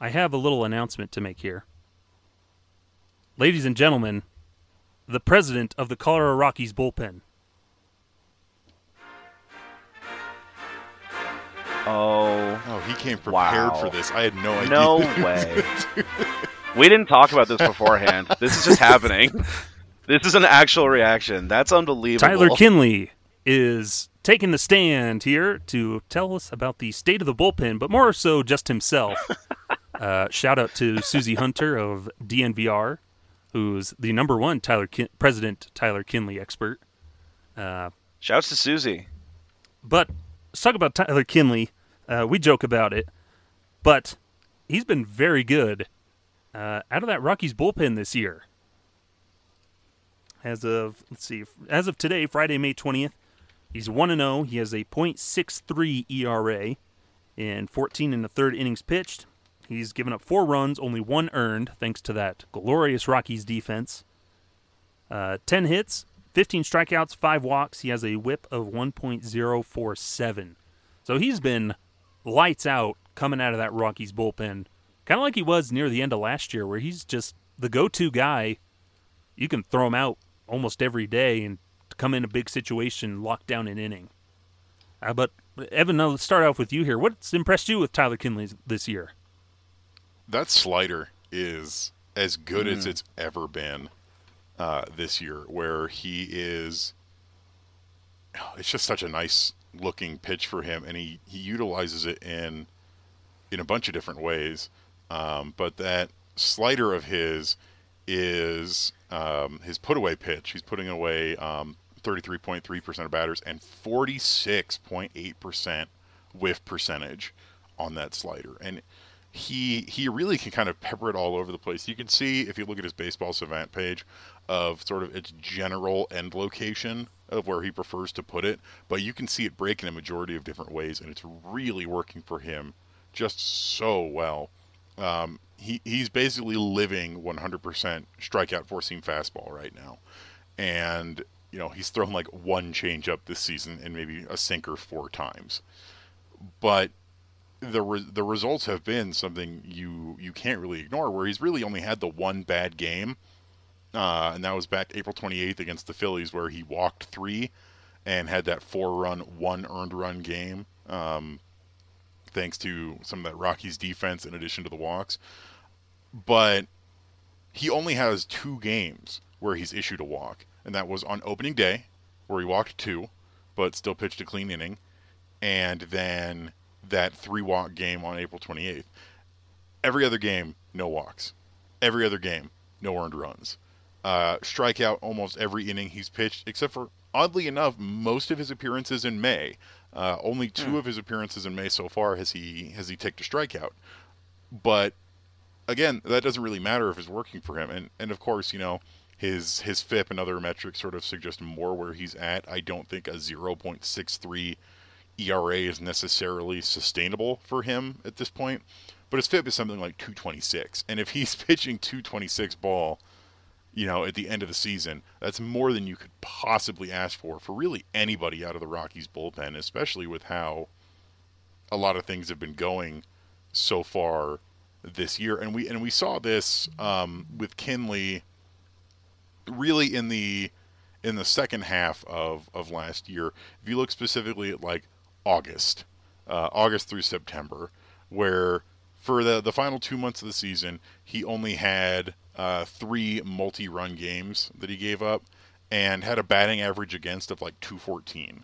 I have a little announcement to make here. Ladies and gentlemen, the president of the Colorado Rockies bullpen. Oh. Oh, he came prepared wow. for this. I had no idea. No way. We didn't talk about this beforehand. This is just happening. This is an actual reaction. That's unbelievable. Tyler Kinley is taking the stand here to tell us about the state of the bullpen, but more so just himself. uh, shout out to Susie Hunter of D N V R, who's the number one Tyler Kin- President Tyler Kinley expert. Uh, Shouts to Susie. But let's talk about Tyler Kinley. Uh, we joke about it, but he's been very good uh, out of that Rockies bullpen this year. As of, let's see, as of today, Friday, May twentieth, he's one and oh. He has a point six three E R A in fourteen and a third innings pitched. He's given up four runs, only one earned, thanks to that glorious Rockies defense. Uh, ten hits, fifteen strikeouts, five walks. He has a whip of one point oh four seven. So he's been lights out coming out of that Rockies bullpen, kind of like he was near the end of last year, where he's just the go-to guy. You can throw him out almost every day and come in a big situation, lock down an inning. Uh, but, Evan, now let's start off with you here. What's impressed you with Tyler Kinley this year? That slider is as good mm. as it's ever been uh, this year, where he is oh, – it's just such a nice-looking pitch for him, and he, he utilizes it in in a bunch of different ways. Um, but that slider of his is – Um, his put-away pitch. He's putting away um, thirty-three point three percent of batters and forty-six point eight percent whiff percentage on that slider. And he he really can kind of pepper it all over the place. You can see, if you look at his Baseball Savant page, of sort of its general end location of where he prefers to put it. But you can see it break in a majority of different ways, and it's really working for him just so well. Um, he he's basically living one hundred percent strikeout four-seam fastball right now, and you know he's thrown like one changeup this season and maybe a sinker four times, but the re- the results have been something you you can't really ignore. Where he's really only had the one bad game, uh, and that was back April twenty-eighth against the Phillies, where he walked three and had that four-run, one earned run game. Um, thanks to some of that Rockies defense in addition to the walks. But he only has two games where he's issued a walk, and that was on opening day, where he walked two, but still pitched a clean inning, and then that three-walk game on April twenty-eighth. Every other game, no walks. Every other game, no earned runs. Uh, strikeout almost every inning he's pitched, except for oddly enough, most of his appearances in May. Uh, only two mm. of his appearances in May so far has he has he ticked a strikeout. But again, that doesn't really matter if it's working for him. And and of course, you know, his his F I P and other metrics sort of suggest more where he's at. I don't think a zero point six three E R A is necessarily sustainable for him at this point. But his F I P is something like two twenty-six. And if he's pitching two twenty-six ball, you know, at the end of the season, that's more than you could possibly ask for for really anybody out of the Rockies bullpen, especially with how a lot of things have been going so far this year. And we and we saw this um, with Kinley really in the in the second half of, of last year. If you look specifically at like August, uh, August through September, where for the the final two months of the season, he only had Uh, three multi-run games that he gave up, and had a batting average against of like two fourteen,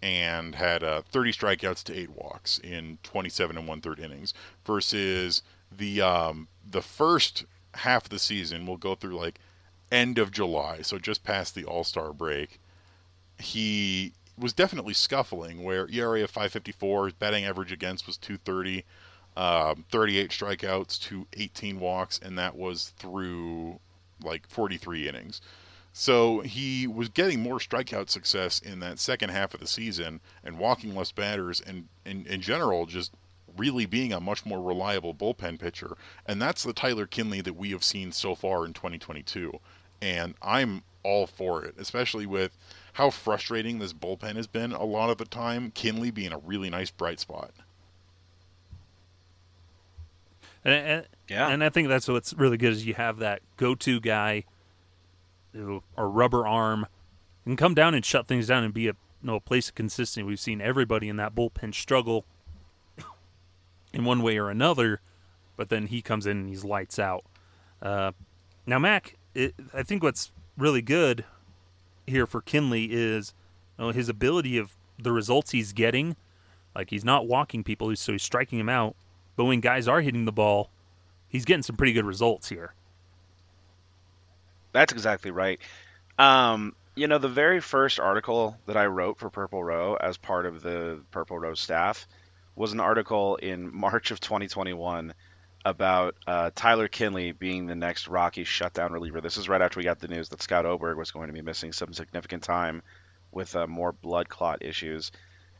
and had uh, thirty strikeouts to eight walks in twenty-seven and one-third innings. Versus the um, the first half of the season, we'll go through like end of July, so just past the All-Star break, he was definitely scuffling. Where E R A of five fifty-four, his batting average against was two thirty. Um, thirty-eight strikeouts to eighteen walks, and that was through like forty-three innings. So he was getting more strikeout success in that second half of the season and walking less batters, and, and in general just really being a much more reliable bullpen pitcher. And that's the Tyler Kinley that we have seen so far in twenty twenty-two. And I'm all for it, especially with how frustrating this bullpen has been a lot of the time, Kinley being a really nice bright spot. And, and, yeah. and I think that's what's really good is you have that go-to guy, who, a rubber arm, can come down and shut things down and be a you know, place of consistency. We've seen everybody in that bullpen struggle in one way or another, but then he comes in and he's lights out. Uh, now, Mac, it, I think what's really good here for Kinley is you know, his ability of the results he's getting. Like, he's not walking people, so he's striking them out. But when guys are hitting the ball, he's getting some pretty good results here. That's exactly right. Um, you know, the very first article that I wrote for Purple Row as part of the Purple Row staff was an article in March of twenty twenty-one about uh, Tyler Kinley being the next Rocky shutdown reliever. This is right after we got the news that Scott Oberg was going to be missing some significant time with uh, more blood clot issues.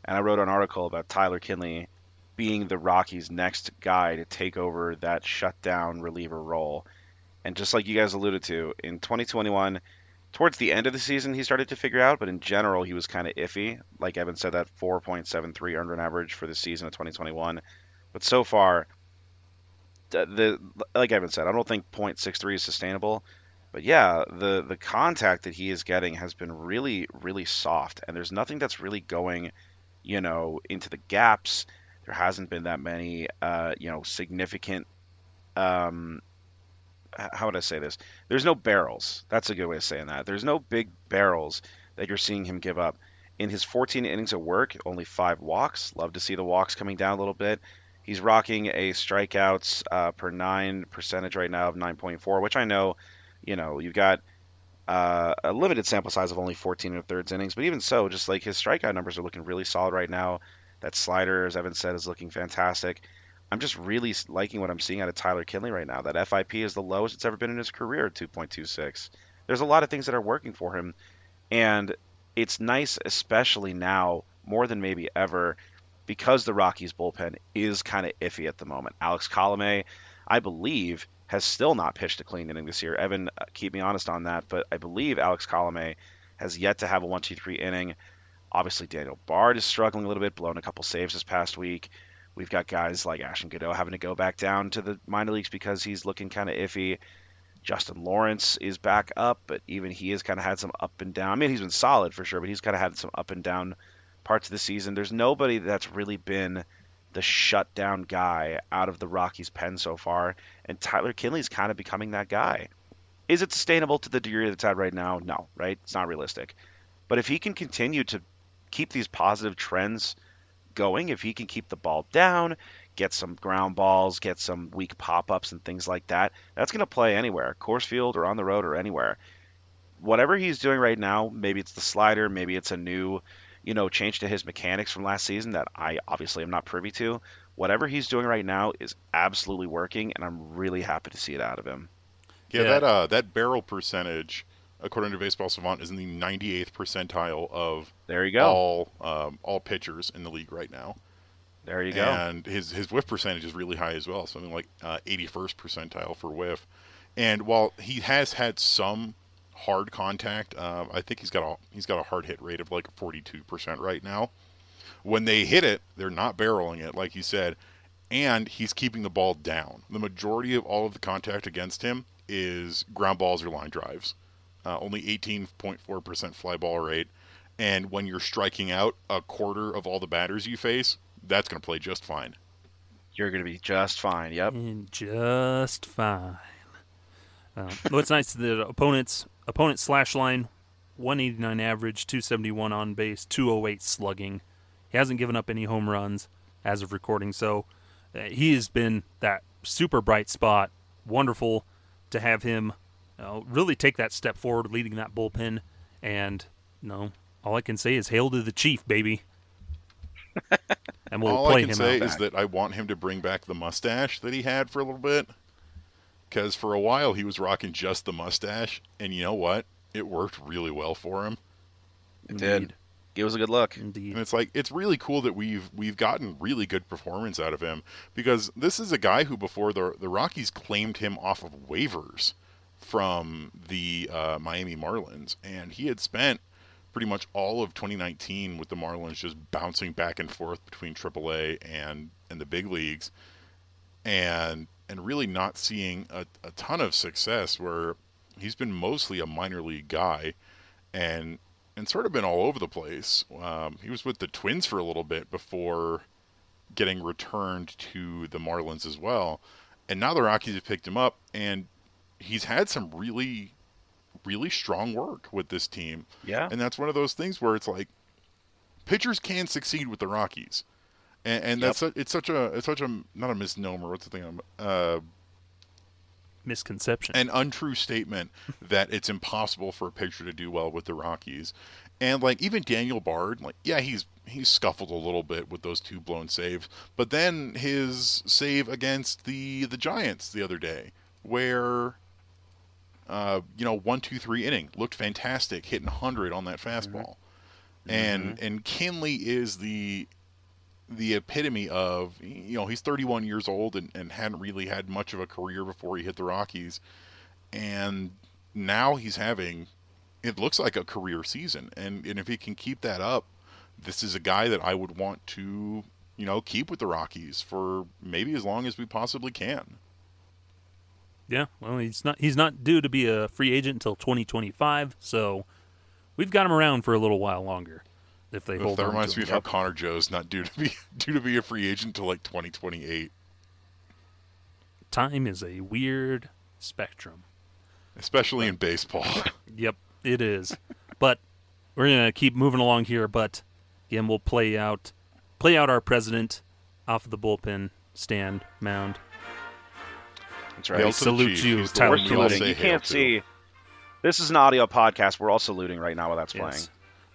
And I wrote an article about Tyler Kinley being the Rockies' next guy to take over that shutdown reliever role. And just like you guys alluded to, in twenty twenty-one, towards the end of the season, he started to figure out, but in general, he was kind of iffy. Like Evan said, that four point seven three earned run average for the season of twenty twenty-one. But so far, the, the like Evan said, I don't think point six three is sustainable. But yeah, the, the contact that he is getting has been really, really soft. And there's nothing that's really going, you know, into the gaps. There hasn't been that many, uh, you know, significant, um, how would I say this? There's no barrels. That's a good way of saying that. There's no big barrels that you're seeing him give up. In his fourteen innings of work, only five walks. Love to see the walks coming down a little bit. He's rocking a strikeouts uh, per nine percentage right now of nine point four, which I know, you know, you've got uh, a limited sample size of only fourteen and a third innings. But even so, just like his strikeout numbers are looking really solid right now. That slider, as Evan said, is looking fantastic. I'm just really liking what I'm seeing out of Tyler Kinley right now. That F I P is the lowest it's ever been in his career, two point two six. There's a lot of things that are working for him, and it's nice, especially now, more than maybe ever, because the Rockies' bullpen is kind of iffy at the moment. Alex Colomé, I believe, has still not pitched a clean inning this year. Evan, keep me honest on that, but I believe Alex Colomé has yet to have a one two three inning. Obviously, Daniel Bard is struggling a little bit, blown a couple saves this past week. We've got guys like Ashton Goudeau having to go back down to the minor leagues because he's looking kind of iffy. Justin Lawrence is back up, but even he has kind of had some up and down. I mean, he's been solid for sure, but he's kind of had some up and down parts of the season. There's nobody that's really been the shutdown guy out of the Rockies' pen so far, and Tyler Kinley's kind of becoming that guy. Is it sustainable to the degree that it's at right now? No, right? It's not realistic. But if he can continue to keep these positive trends going, if he can keep the ball down, get some ground balls, get some weak pop-ups and things like that, that's going to play anywhere, Coors Field or on the road or anywhere. whatever he's doing right now, maybe it's the slider, maybe it's a new, you know, change to his mechanics from last season that I obviously am not privy to. Whatever he's doing right now is absolutely working, and I'm really happy to see it out of him. Yeah, yeah. that uh, that barrel percentage, according to Baseball Savant, is in the ninety-eighth percentile of there you go. all um, all pitchers in the league right now. There you go. And his, his whiff percentage is really high as well, something like uh, eighty-first percentile for whiff. And while he has had some hard contact, uh, I think he's got a he's got a hard hit rate of like forty-two percent right now. When they hit it, they're not barreling it, like you said, and he's keeping the ball down. The majority of all of the contact against him is ground balls or line drives. Uh, only eighteen point four percent fly ball rate. And when you're striking out a quarter of all the batters you face, that's going to play just fine. You're going to be just fine, yep. And just fine. Um, what's nice is the opponent's opponent slash line, one eighty-nine average, two seventy-one on base, two oh eight slugging. He hasn't given up any home runs as of recording, so he has been that super bright spot. Wonderful to have him uh, really take that step forward, leading that bullpen. And you know, all I can say is hail to the chief, baby. And we'll all play him. All I can say is that I want him to bring back the mustache that he had for a little bit. Because for a while, he was rocking just the mustache, and you know what? It worked really well for him. It did. It was a good look. Indeed. And it's like, it's really cool that we've we've gotten really good performance out of him, because this is a guy who before the the Rockies claimed him off of waivers from the uh, Miami Marlins, and he had spent pretty much all of twenty nineteen with the Marlins just bouncing back and forth between triple A and, and the big leagues, and... and really not seeing a, a ton of success, where he's been mostly a minor league guy and and sort of been all over the place. Um, he was with the Twins for a little bit before getting returned to the Marlins as well. And now the Rockies have picked him up, and he's had some really, really strong work with this team. Yeah. And that's one of those things where it's like, pitchers can succeed with the Rockies. And, and yep. that's a, it's such a it's such a not a misnomer. What's the thing? I'm, uh, Misconception. An untrue statement that it's impossible for a pitcher to do well with the Rockies. And like even Daniel Bard, like yeah, he's he's scuffled a little bit with those two blown saves. But then his save against the the Giants the other day, where uh, you know one two three inning looked fantastic, hitting one hundred on that fastball, mm-hmm. and mm-hmm. and Kinley is the the epitome of, you know, he's thirty-one years old and, and hadn't really had much of a career before he hit the Rockies. And now he's having, it looks like a career season. And, and if he can keep that up, this is a guy that I would want to, you know, keep with the Rockies for maybe as long as we possibly can. Yeah, well, he's not, he's not due to be a free agent until twenty twenty-five. So we've got him around for a little while longer. If they hold that reminds me of how Connor Joe's not due to be due to be a free agent till like twenty twenty eight. Time is a weird spectrum, especially in baseball. Yep, it is. But we're gonna keep moving along here. But again, we'll play out play out our president off of the bullpen stand mound. That's right. I salute you, Tyler Kinley. You can't see. This is an audio podcast. We're all saluting right now while that's playing.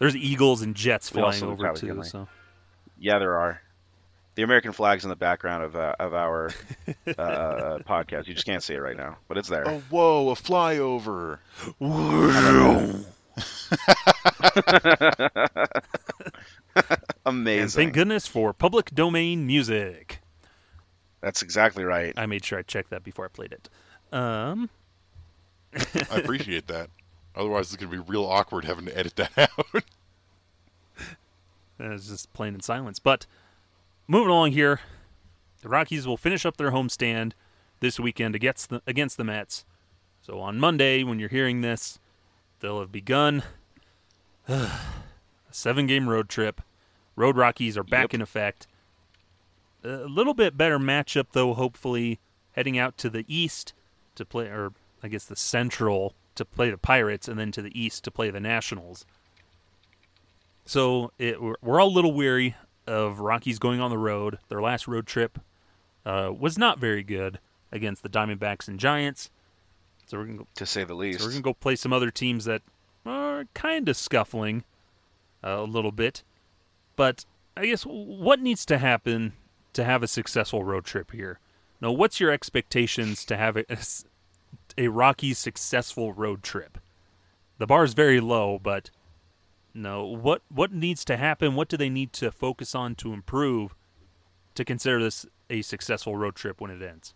There's eagles and jets flying over too. So. Yeah, there are. The American flag's in the background of uh, of our uh, podcast. You just can't see it right now, but it's there. Oh, whoa, a flyover. Amazing. And thank goodness for public domain music. That's exactly right. I made sure I checked that before I played it. Um. I appreciate that. Otherwise, it's going to be real awkward having to edit that out. It's just plain in silence. But moving along here, the Rockies will finish up their homestand this weekend against the, against the Mets. So on Monday, when you're hearing this, they'll have begun uh, a seven-game road trip. Road Rockies are back yep. in effect. A little bit better matchup, though, hopefully, heading out to the east to play, or I guess the central to play the Pirates, and then to the east to play the Nationals. So it, we're all a little weary of Rockies going on the road. Their last road trip uh, was not very good against the Diamondbacks and Giants. So we're gonna go, to say the least. So we're going to go play some other teams that are kind of scuffling a little bit. But I guess what needs to happen to have a successful road trip here? Now, what's your expectations to have a, a Rockies successful road trip? The bar is very low, but no, what what needs to happen? What do they need to focus on to improve to consider this a successful road trip when it ends?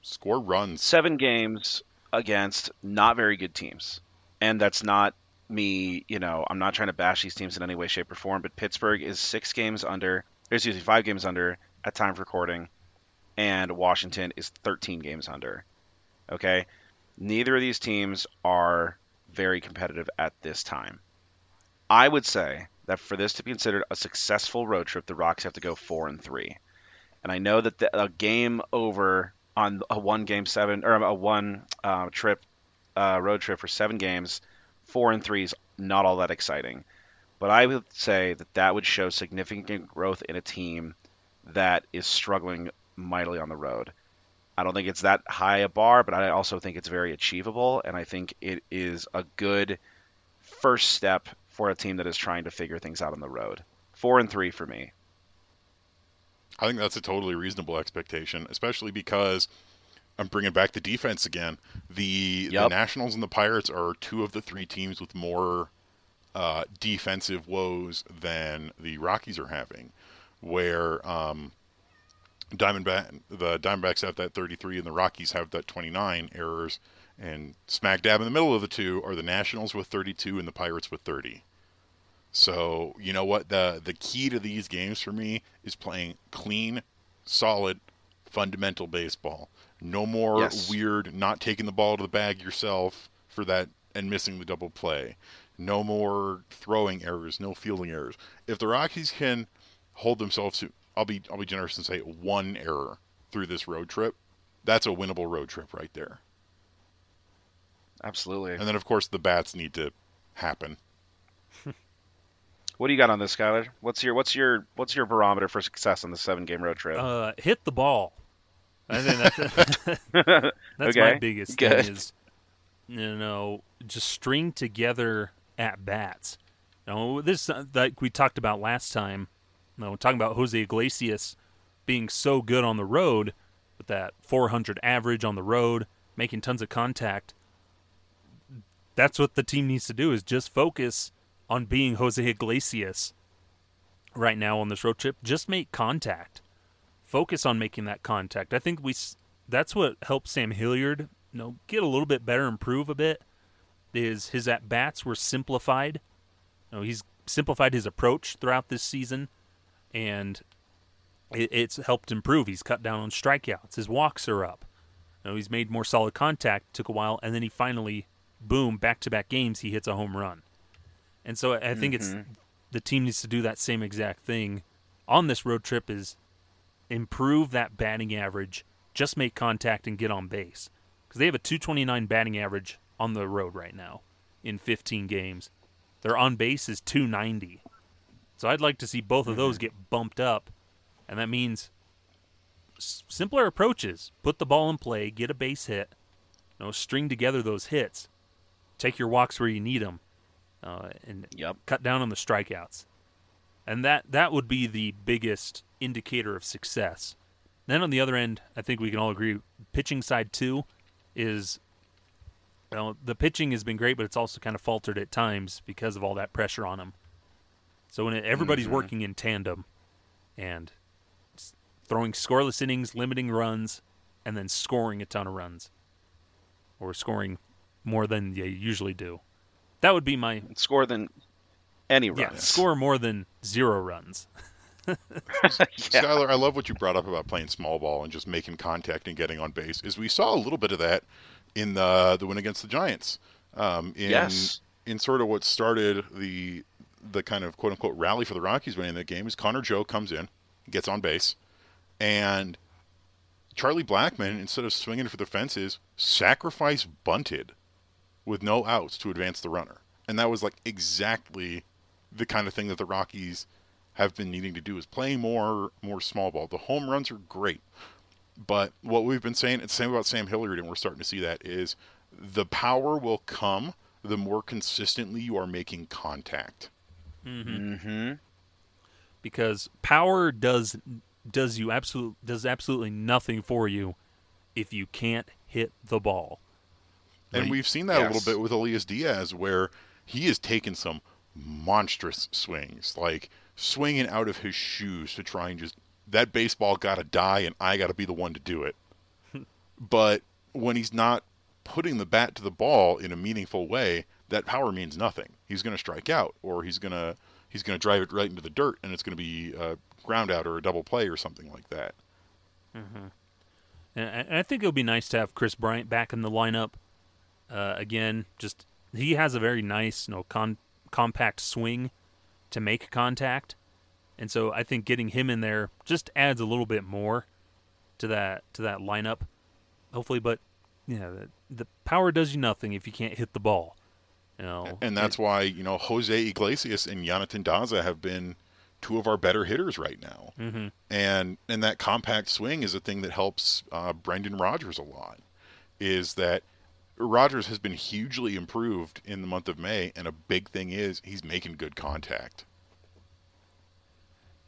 Score runs. Seven games against not very good teams. And that's not me, you know, I'm not trying to bash these teams in any way, shape, or form, but Pittsburgh is six games under, there's usually five games under at time of recording, and Washington is thirteen games under. Okay? Neither of these teams are very competitive at this time. I would say that for this to be considered a successful road trip, the Rocks have to go four and three. And I know that the, a game over on a one game seven or a one uh, trip uh, road trip for seven games, four and three is not all that exciting. But I would say that that would show significant growth in a team that is struggling mightily on the road. I don't think it's that high a bar, but I also think it's very achievable, and I think it is a good first step for a team that is trying to figure things out on the road. Four and three for me. I think that's a totally reasonable expectation, especially because I'm bringing back the defense again. The, yep. the Nationals and the Pirates are two of the three teams with more uh, defensive woes than the Rockies are having, where um, Diamondback, the Diamondbacks have that thirty-three and the Rockies have that twenty-nine errors. And smack dab in the middle of the two are the Nationals with thirty-two and the Pirates with thirty. So, you know what? The the key to these games for me is playing clean, solid, fundamental baseball. No more yes. weird not taking the ball to the bag yourself for that and missing the double play. No more throwing errors, no fielding errors. If the Rockies can hold themselves to, I'll be I'll be generous and say one error through this road trip, that's a winnable road trip right there. Absolutely. And then, of course, the bats need to happen. What do you got on this, Skyler? What's your what's your what's your barometer for success on the seven game road trip? Uh, hit the ball. I think that, that's okay. my biggest Good. thing is, you know, just string together at bats. You know, this like we talked about last time. You know, we're talking about Jose Iglesias being so good on the road with that four hundred average on the road, making tons of contact. That's what the team needs to do is just focus on being Jose Iglesias right now on this road trip. Just make contact. Focus on making that contact. I think we that's what helped Sam Hilliard you know, get a little bit better, improve a bit, is his at-bats were simplified. You know, he's simplified his approach throughout this season, and it, it's helped improve. He's cut down on strikeouts. His walks are up. You know, he's made more solid contact. Took a while, and then he finally... boom, back-to-back games, he hits a home run. And so I think mm-hmm. it's the team needs to do that same exact thing on this road trip is improve that batting average, just make contact and get on base. Because they have a two twenty-nine batting average on the road right now in fifteen games. Their on base is two ninety. So I'd like to see both of those get bumped up, and that means simpler approaches. Put the ball in play, get a base hit, you know, string together those hits. Take your walks where you need them, uh, and yep. cut down on the strikeouts. And that, that would be the biggest indicator of success. Then on the other end, I think we can all agree, pitching side too is, well, the pitching has been great, but it's also kind of faltered at times because of all that pressure on them. So when it, everybody's mm-hmm. working in tandem and throwing scoreless innings, limiting runs, and then scoring a ton of runs or scoring more than you usually do. That would be my... Score than any runs. Yeah, score more than zero runs. yeah. Skyler, I love what you brought up about playing small ball and just making contact and getting on base, is we saw a little bit of that in the the win against the Giants. Um, in, yes. In sort of what started the the kind of quote-unquote rally for the Rockies winning that game is Connor Joe comes in, gets on base, and Charlie Blackmon, instead of swinging for the fences, sacrifice bunted with no outs to advance the runner. And that was like exactly the kind of thing that the Rockies have been needing to do is play more more small ball. The home runs are great. But what we've been saying, it's the same about Sam Hilliard, and we're starting to see that, is the power will come the more consistently you are making contact. Mm-hmm. Mm-hmm. Because power does does you absolute does absolutely nothing for you if you can't hit the ball. And we've seen that yes. a little bit with Elias Diaz, where he has taken some monstrous swings, like swinging out of his shoes to try and just, that baseball got to die and I got to be the one to do it. But when he's not putting the bat to the ball in a meaningful way, that power means nothing. He's going to strike out, or he's going to he's going to drive it right into the dirt, and it's going to be a ground out or a double play or something like that. Mm-hmm. And I think it would be nice to have Chris Bryant back in the lineup. Uh, again, just he has a very nice, you know, con- compact swing to make contact, and so I think getting him in there just adds a little bit more to that to that lineup, hopefully. But yeah, you know, the, the power does you nothing if you can't hit the ball. You know, and that's it, why you know Jose Iglesias and Yonathan Daza have been two of our better hitters right now, mm-hmm. and and that compact swing is a thing that helps uh, Brendan Rodgers a lot. Is that Rodgers has been hugely improved in the month of May, and a big thing is he's making good contact.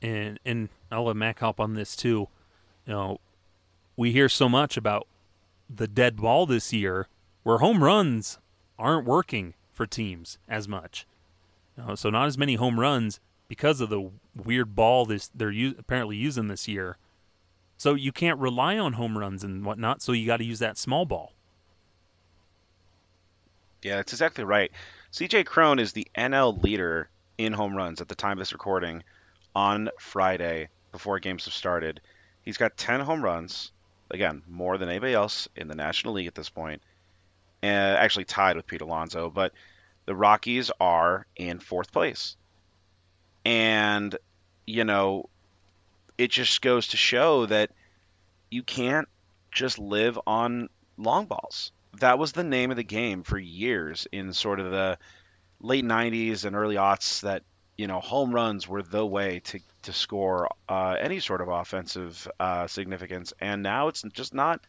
And and I'll let Mac hop on this too. You know, we hear so much about the dead ball this year, where home runs aren't working for teams as much. You know, so not as many home runs because of the weird ball this they're u- apparently using this year. So you can't rely on home runs and whatnot. So you got to use that small ball. Yeah, that's exactly right. C J Cron is the N L leader in home runs at the time of this recording on Friday before games have started. He's got ten home runs, again, more than anybody else in the National League at this point, and actually tied with Pete Alonso, but the Rockies are in fourth place. And, you know, it just goes to show that you can't just live on long balls. That was the name of the game for years in sort of the late nineties and early aughts, that, you know, home runs were the way to, to score uh, any sort of offensive uh, significance. And now it's just not,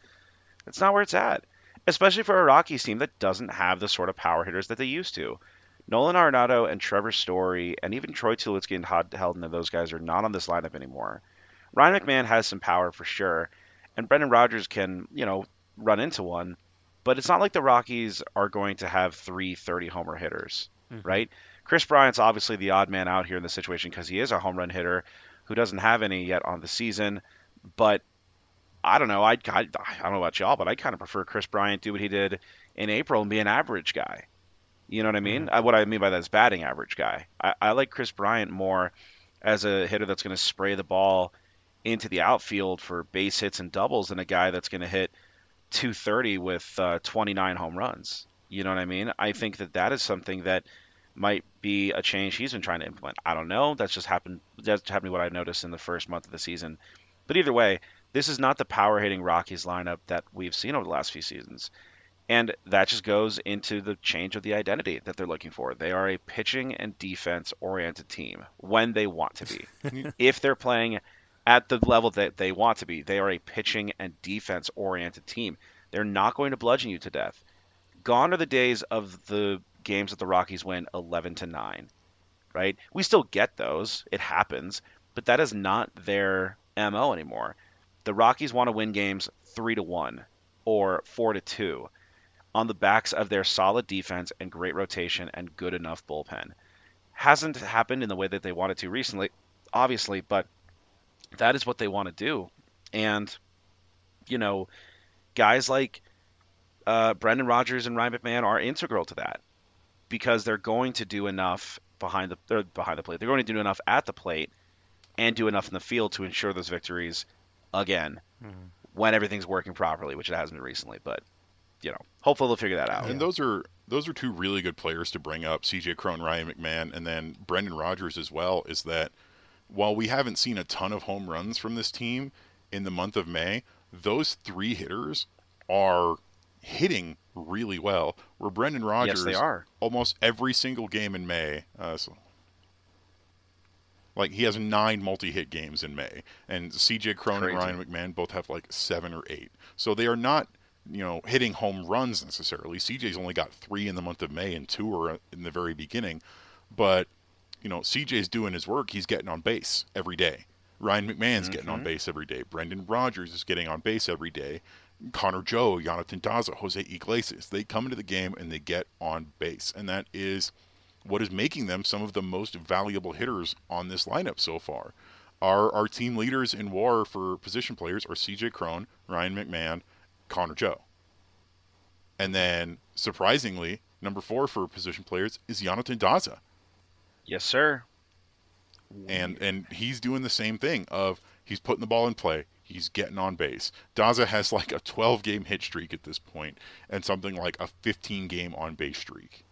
it's not where it's at, especially for a Rockies team that doesn't have the sort of power hitters that they used to. Nolan Arenado and Trevor Story and even Troy Tulowitzki and Todd Helton, those guys are not on this lineup anymore. Ryan McMahon has some power for sure, and Brendan Rodgers can, you know, run into one. But it's not like the Rockies are going to have three thirty-homer hitters, mm-hmm. right? Chris Bryant's obviously the odd man out here in this situation because he is a home run hitter who doesn't have any yet on the season. But I don't know. I I, I don't know about y'all, but I kind of prefer Chris Bryant do what he did in April and be an average guy. You know what I mean? Mm-hmm. I, what I mean by that is batting average guy. I, I like Chris Bryant more as a hitter that's going to spray the ball into the outfield for base hits and doubles than a guy that's going to hit two thirty with uh, twenty-nine home runs. You know what I mean? I think that that is something that might be a change he's been trying to implement. I don't know. That's just happened. That's happened what I noticed in the first month of the season. But either way, this is not the power hitting Rockies lineup that we've seen over the last few seasons. And that just goes into the change of the identity that they're looking for. They are a pitching and defense oriented team when they want to be. If they're playing at the level that they want to be, they are a pitching and defense-oriented team. They're not going to bludgeon you to death. Gone are the days of the games that the Rockies win eleven to nine, right? We still get those. It happens. But that is not their M O anymore. The Rockies want to win games three to one or four to two on the backs of their solid defense and great rotation and good enough bullpen. Hasn't happened in the way that they wanted to recently, obviously, but that is what they want to do. And, you know, guys like uh, Brendan Rodgers and Ryan McMahon are integral to that because they're going to do enough behind the behind the plate. They're going to do enough at the plate and do enough in the field to ensure those victories again mm. when everything's working properly, which it hasn't been recently. But, you know, hopefully they'll figure that out. And yeah. those are those are two really good players to bring up, C J Cron, Ryan McMahon, and then Brendan Rodgers as well, is that while we haven't seen a ton of home runs from this team in the month of May, those three hitters are hitting really well. Where Brendan Rodgers, yes, they are. Almost every single game in May, uh, so, like he has nine multi-hit games in May, and C J Cron and Ryan McMahon both have like seven or eight. So they are not you know, hitting home runs necessarily. C J's only got three in the month of May, and two were in the very beginning. But, you know, C J's doing his work. He's getting on base every day. Ryan McMahon's mm-hmm. getting on base every day. Brendan Rodgers is getting on base every day. Connor Joe, Yonathan Daza, Jose Iglesias, they come into the game and they get on base. And that is what is making them some of the most valuable hitters on this lineup so far. Our, our team leaders in WAR for position players are C J Cron, Ryan McMahon, Connor Joe. And then, surprisingly, number four for position players is Yonathan Daza. Yes, sir. And and he's doing the same thing of he's putting the ball in play. He's getting on base. Daza has like a twelve-game hit streak at this point and something like a fifteen-game on-base streak.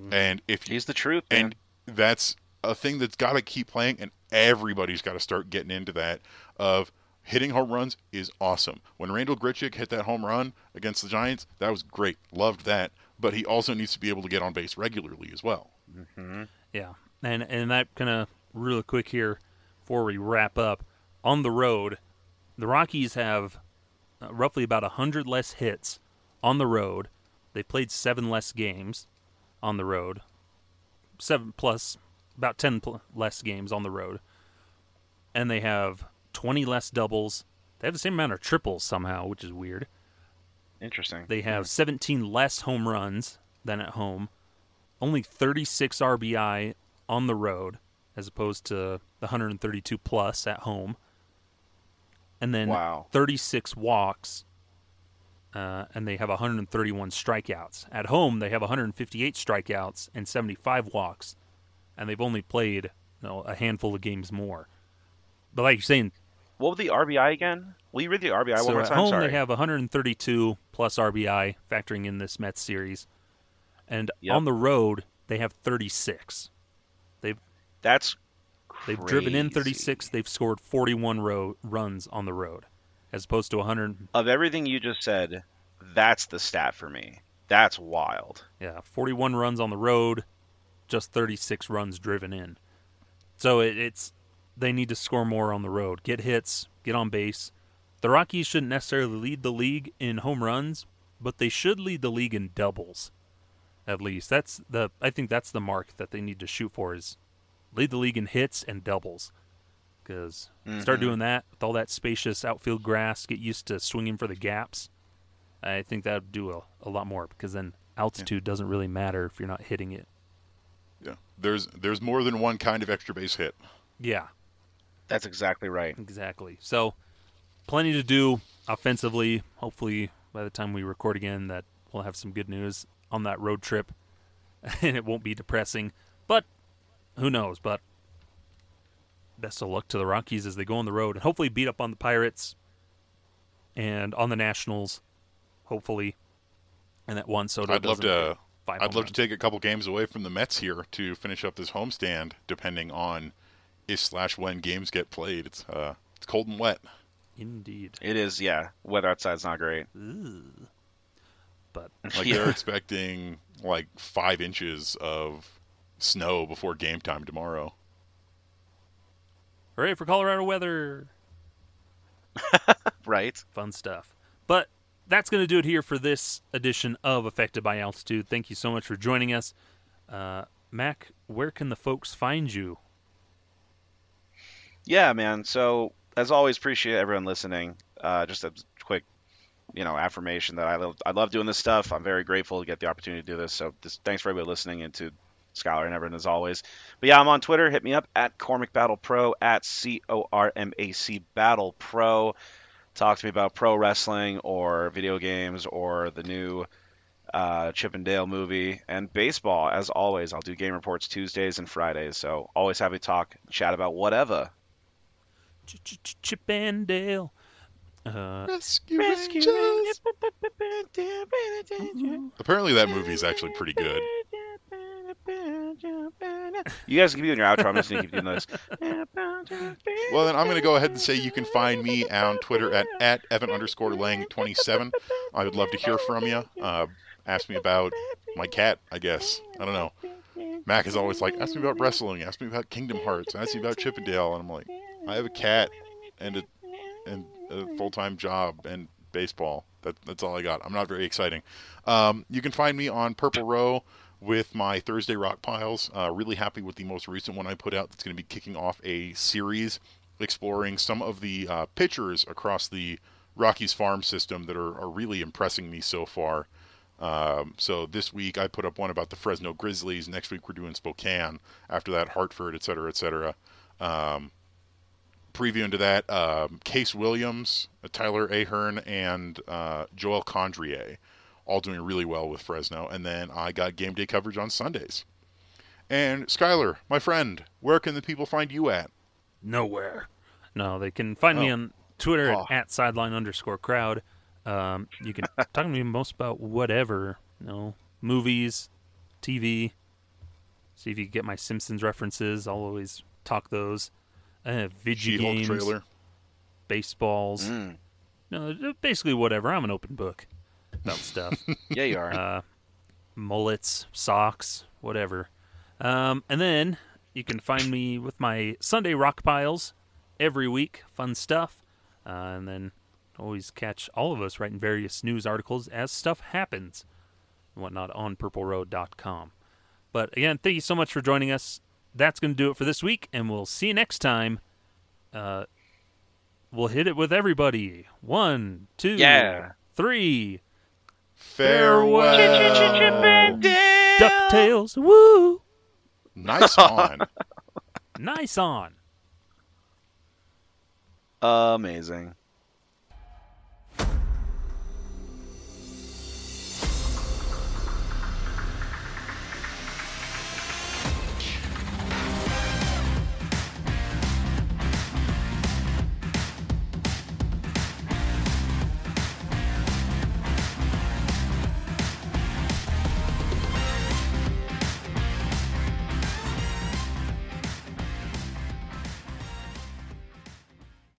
Mm. And if he's the truth, and man. That's a thing that's got to keep playing, and everybody's got to start getting into that of hitting home runs is awesome. When Randall Grichuk hit that home run against the Giants, that was great. Loved that. But he also needs to be able to get on base regularly as well. Mm-hmm. Yeah, and, and that kind of really quick here before we wrap up, on the road – the Rockies have roughly about one hundred less hits on the road. They played seven less games on the road. Seven plus, about ten pl- less games on the road. And they have twenty less doubles. They have the same amount of triples somehow, which is weird. Interesting. They have yeah. seventeen less home runs than at home. Only thirty-six R B I on the road, as opposed to the one hundred thirty-two plus at home. And then wow. thirty-six walks, uh, and they have one hundred thirty-one strikeouts. At home, they have one hundred fifty-eight strikeouts and seventy-five walks, and they've only played you know, a handful of games more. But like you're saying... What was the R B I again? Will you read the R B I so one more time? At home, Sorry. They have one hundred thirty-two plus R B I, factoring in this Mets series. And yep. on the road, they have thirty-six. They've That's They've Crazy. Driven in thirty-six. They've scored forty-one row, runs on the road, as opposed to one hundred. Of everything you just said, that's the stat for me. That's wild. Yeah, forty-one runs on the road, just thirty-six runs driven in. So it, it's they need to score more on the road. Get hits, get on base. The Rockies shouldn't necessarily lead the league in home runs, but they should lead the league in doubles. At least that's the I think that's the mark that they need to shoot for is. Lead the league in hits and doubles. Because mm-hmm. start doing that with all that spacious outfield grass, get used to swinging for the gaps. I think that would do a, a lot more because then altitude yeah. doesn't really matter if you're not hitting it. Yeah, there's there's more than one kind of extra base hit. Yeah. That's exactly right. Exactly. So plenty to do offensively. Hopefully by the time we record again that we'll have some good news on that road trip and it won't be depressing. But who knows, but best of luck to the Rockies as they go on the road and hopefully beat up on the Pirates and on the Nationals, hopefully, and that one Soto I'd love to. I'd love run. to take a couple games away from the Mets here to finish up this homestand, depending on if slash when games get played. It's uh, it's cold and wet. Indeed. It is, yeah. Weather outside's not great. Ooh. But like yeah. they're expecting like five inches of snow before game time tomorrow. Hooray for Colorado weather. Right. Fun stuff. But that's going to do it here for this edition of Affected by Altitude. Thank you so much for joining us. Uh, Mac, where can the folks find you? Yeah, man. So, as always, appreciate everyone listening. Uh, just a quick you know, affirmation that I love, I love doing this stuff. I'm very grateful to get the opportunity to do this. So, just, thanks for everybody listening and to Scholar and everyone as always. But yeah, I'm on Twitter. Hit me up at Cormac Battle Pro, at C O R M A C Battle Pro. Talk to me about pro wrestling or video games or the new uh, Chip and Dale movie and baseball. As always, I'll do game reports Tuesdays and Fridays. So always happy to talk, chat about whatever. Chip and Dale. Uh, Rescue, Rescue Rangers. Rangers. Apparently that movie is actually pretty good. You guys can be doing your outro. I'm just going to keep doing this. Well, then I'm going to go ahead and say you can find me on Twitter at, at Evan underscore Lang27. I would love to hear from you. Uh, ask me about my cat, I guess. I don't know. Mac is always like, ask me about wrestling. Ask me about Kingdom Hearts. Ask me about Chip and Dale. And I'm like, I have a cat and a, and a full-time job and baseball. That, that's all I got. I'm not very exciting. Um, you can find me on Purple Row with my Thursday Rock Piles. Uh, really happy with the most recent one I put out. That's going to be kicking off a series exploring some of the uh, pitchers across the Rockies farm system that are, are really impressing me so far. Um, so this week I put up one about the Fresno Grizzlies. Next week we're doing Spokane. After that, Hartford, et cetera, et cetera. Um, preview into that, um, Case Williams, Tyler Ahern, and uh, Joel Condrier, all doing really well with Fresno. And then I got game day coverage on Sundays. And Skylar, my friend, where can the people find you at? Nowhere. No, they can find oh. me on Twitter oh. at sideline underscore crowd. Um, you can talk to me most about whatever, you know, movies, T V. See if you can get my Simpsons references. I'll always talk those. Uh, video games, trailer. Baseballs. Mm. No, basically whatever. I'm an open book about stuff. Yeah, you are. Uh, mullets, socks, whatever. Um, and then you can find me with my Sunday Rock Piles every week. Fun stuff. Uh, and then always catch all of us writing various news articles as stuff happens and whatnot on purple road dot com. But again, thank you so much for joining us. That's going to do it for this week, and we'll see you next time. Uh, we'll hit it with everybody. One, two, yeah. three. Farewell. DuckTales. Woo. Nice on. Nice on. Amazing.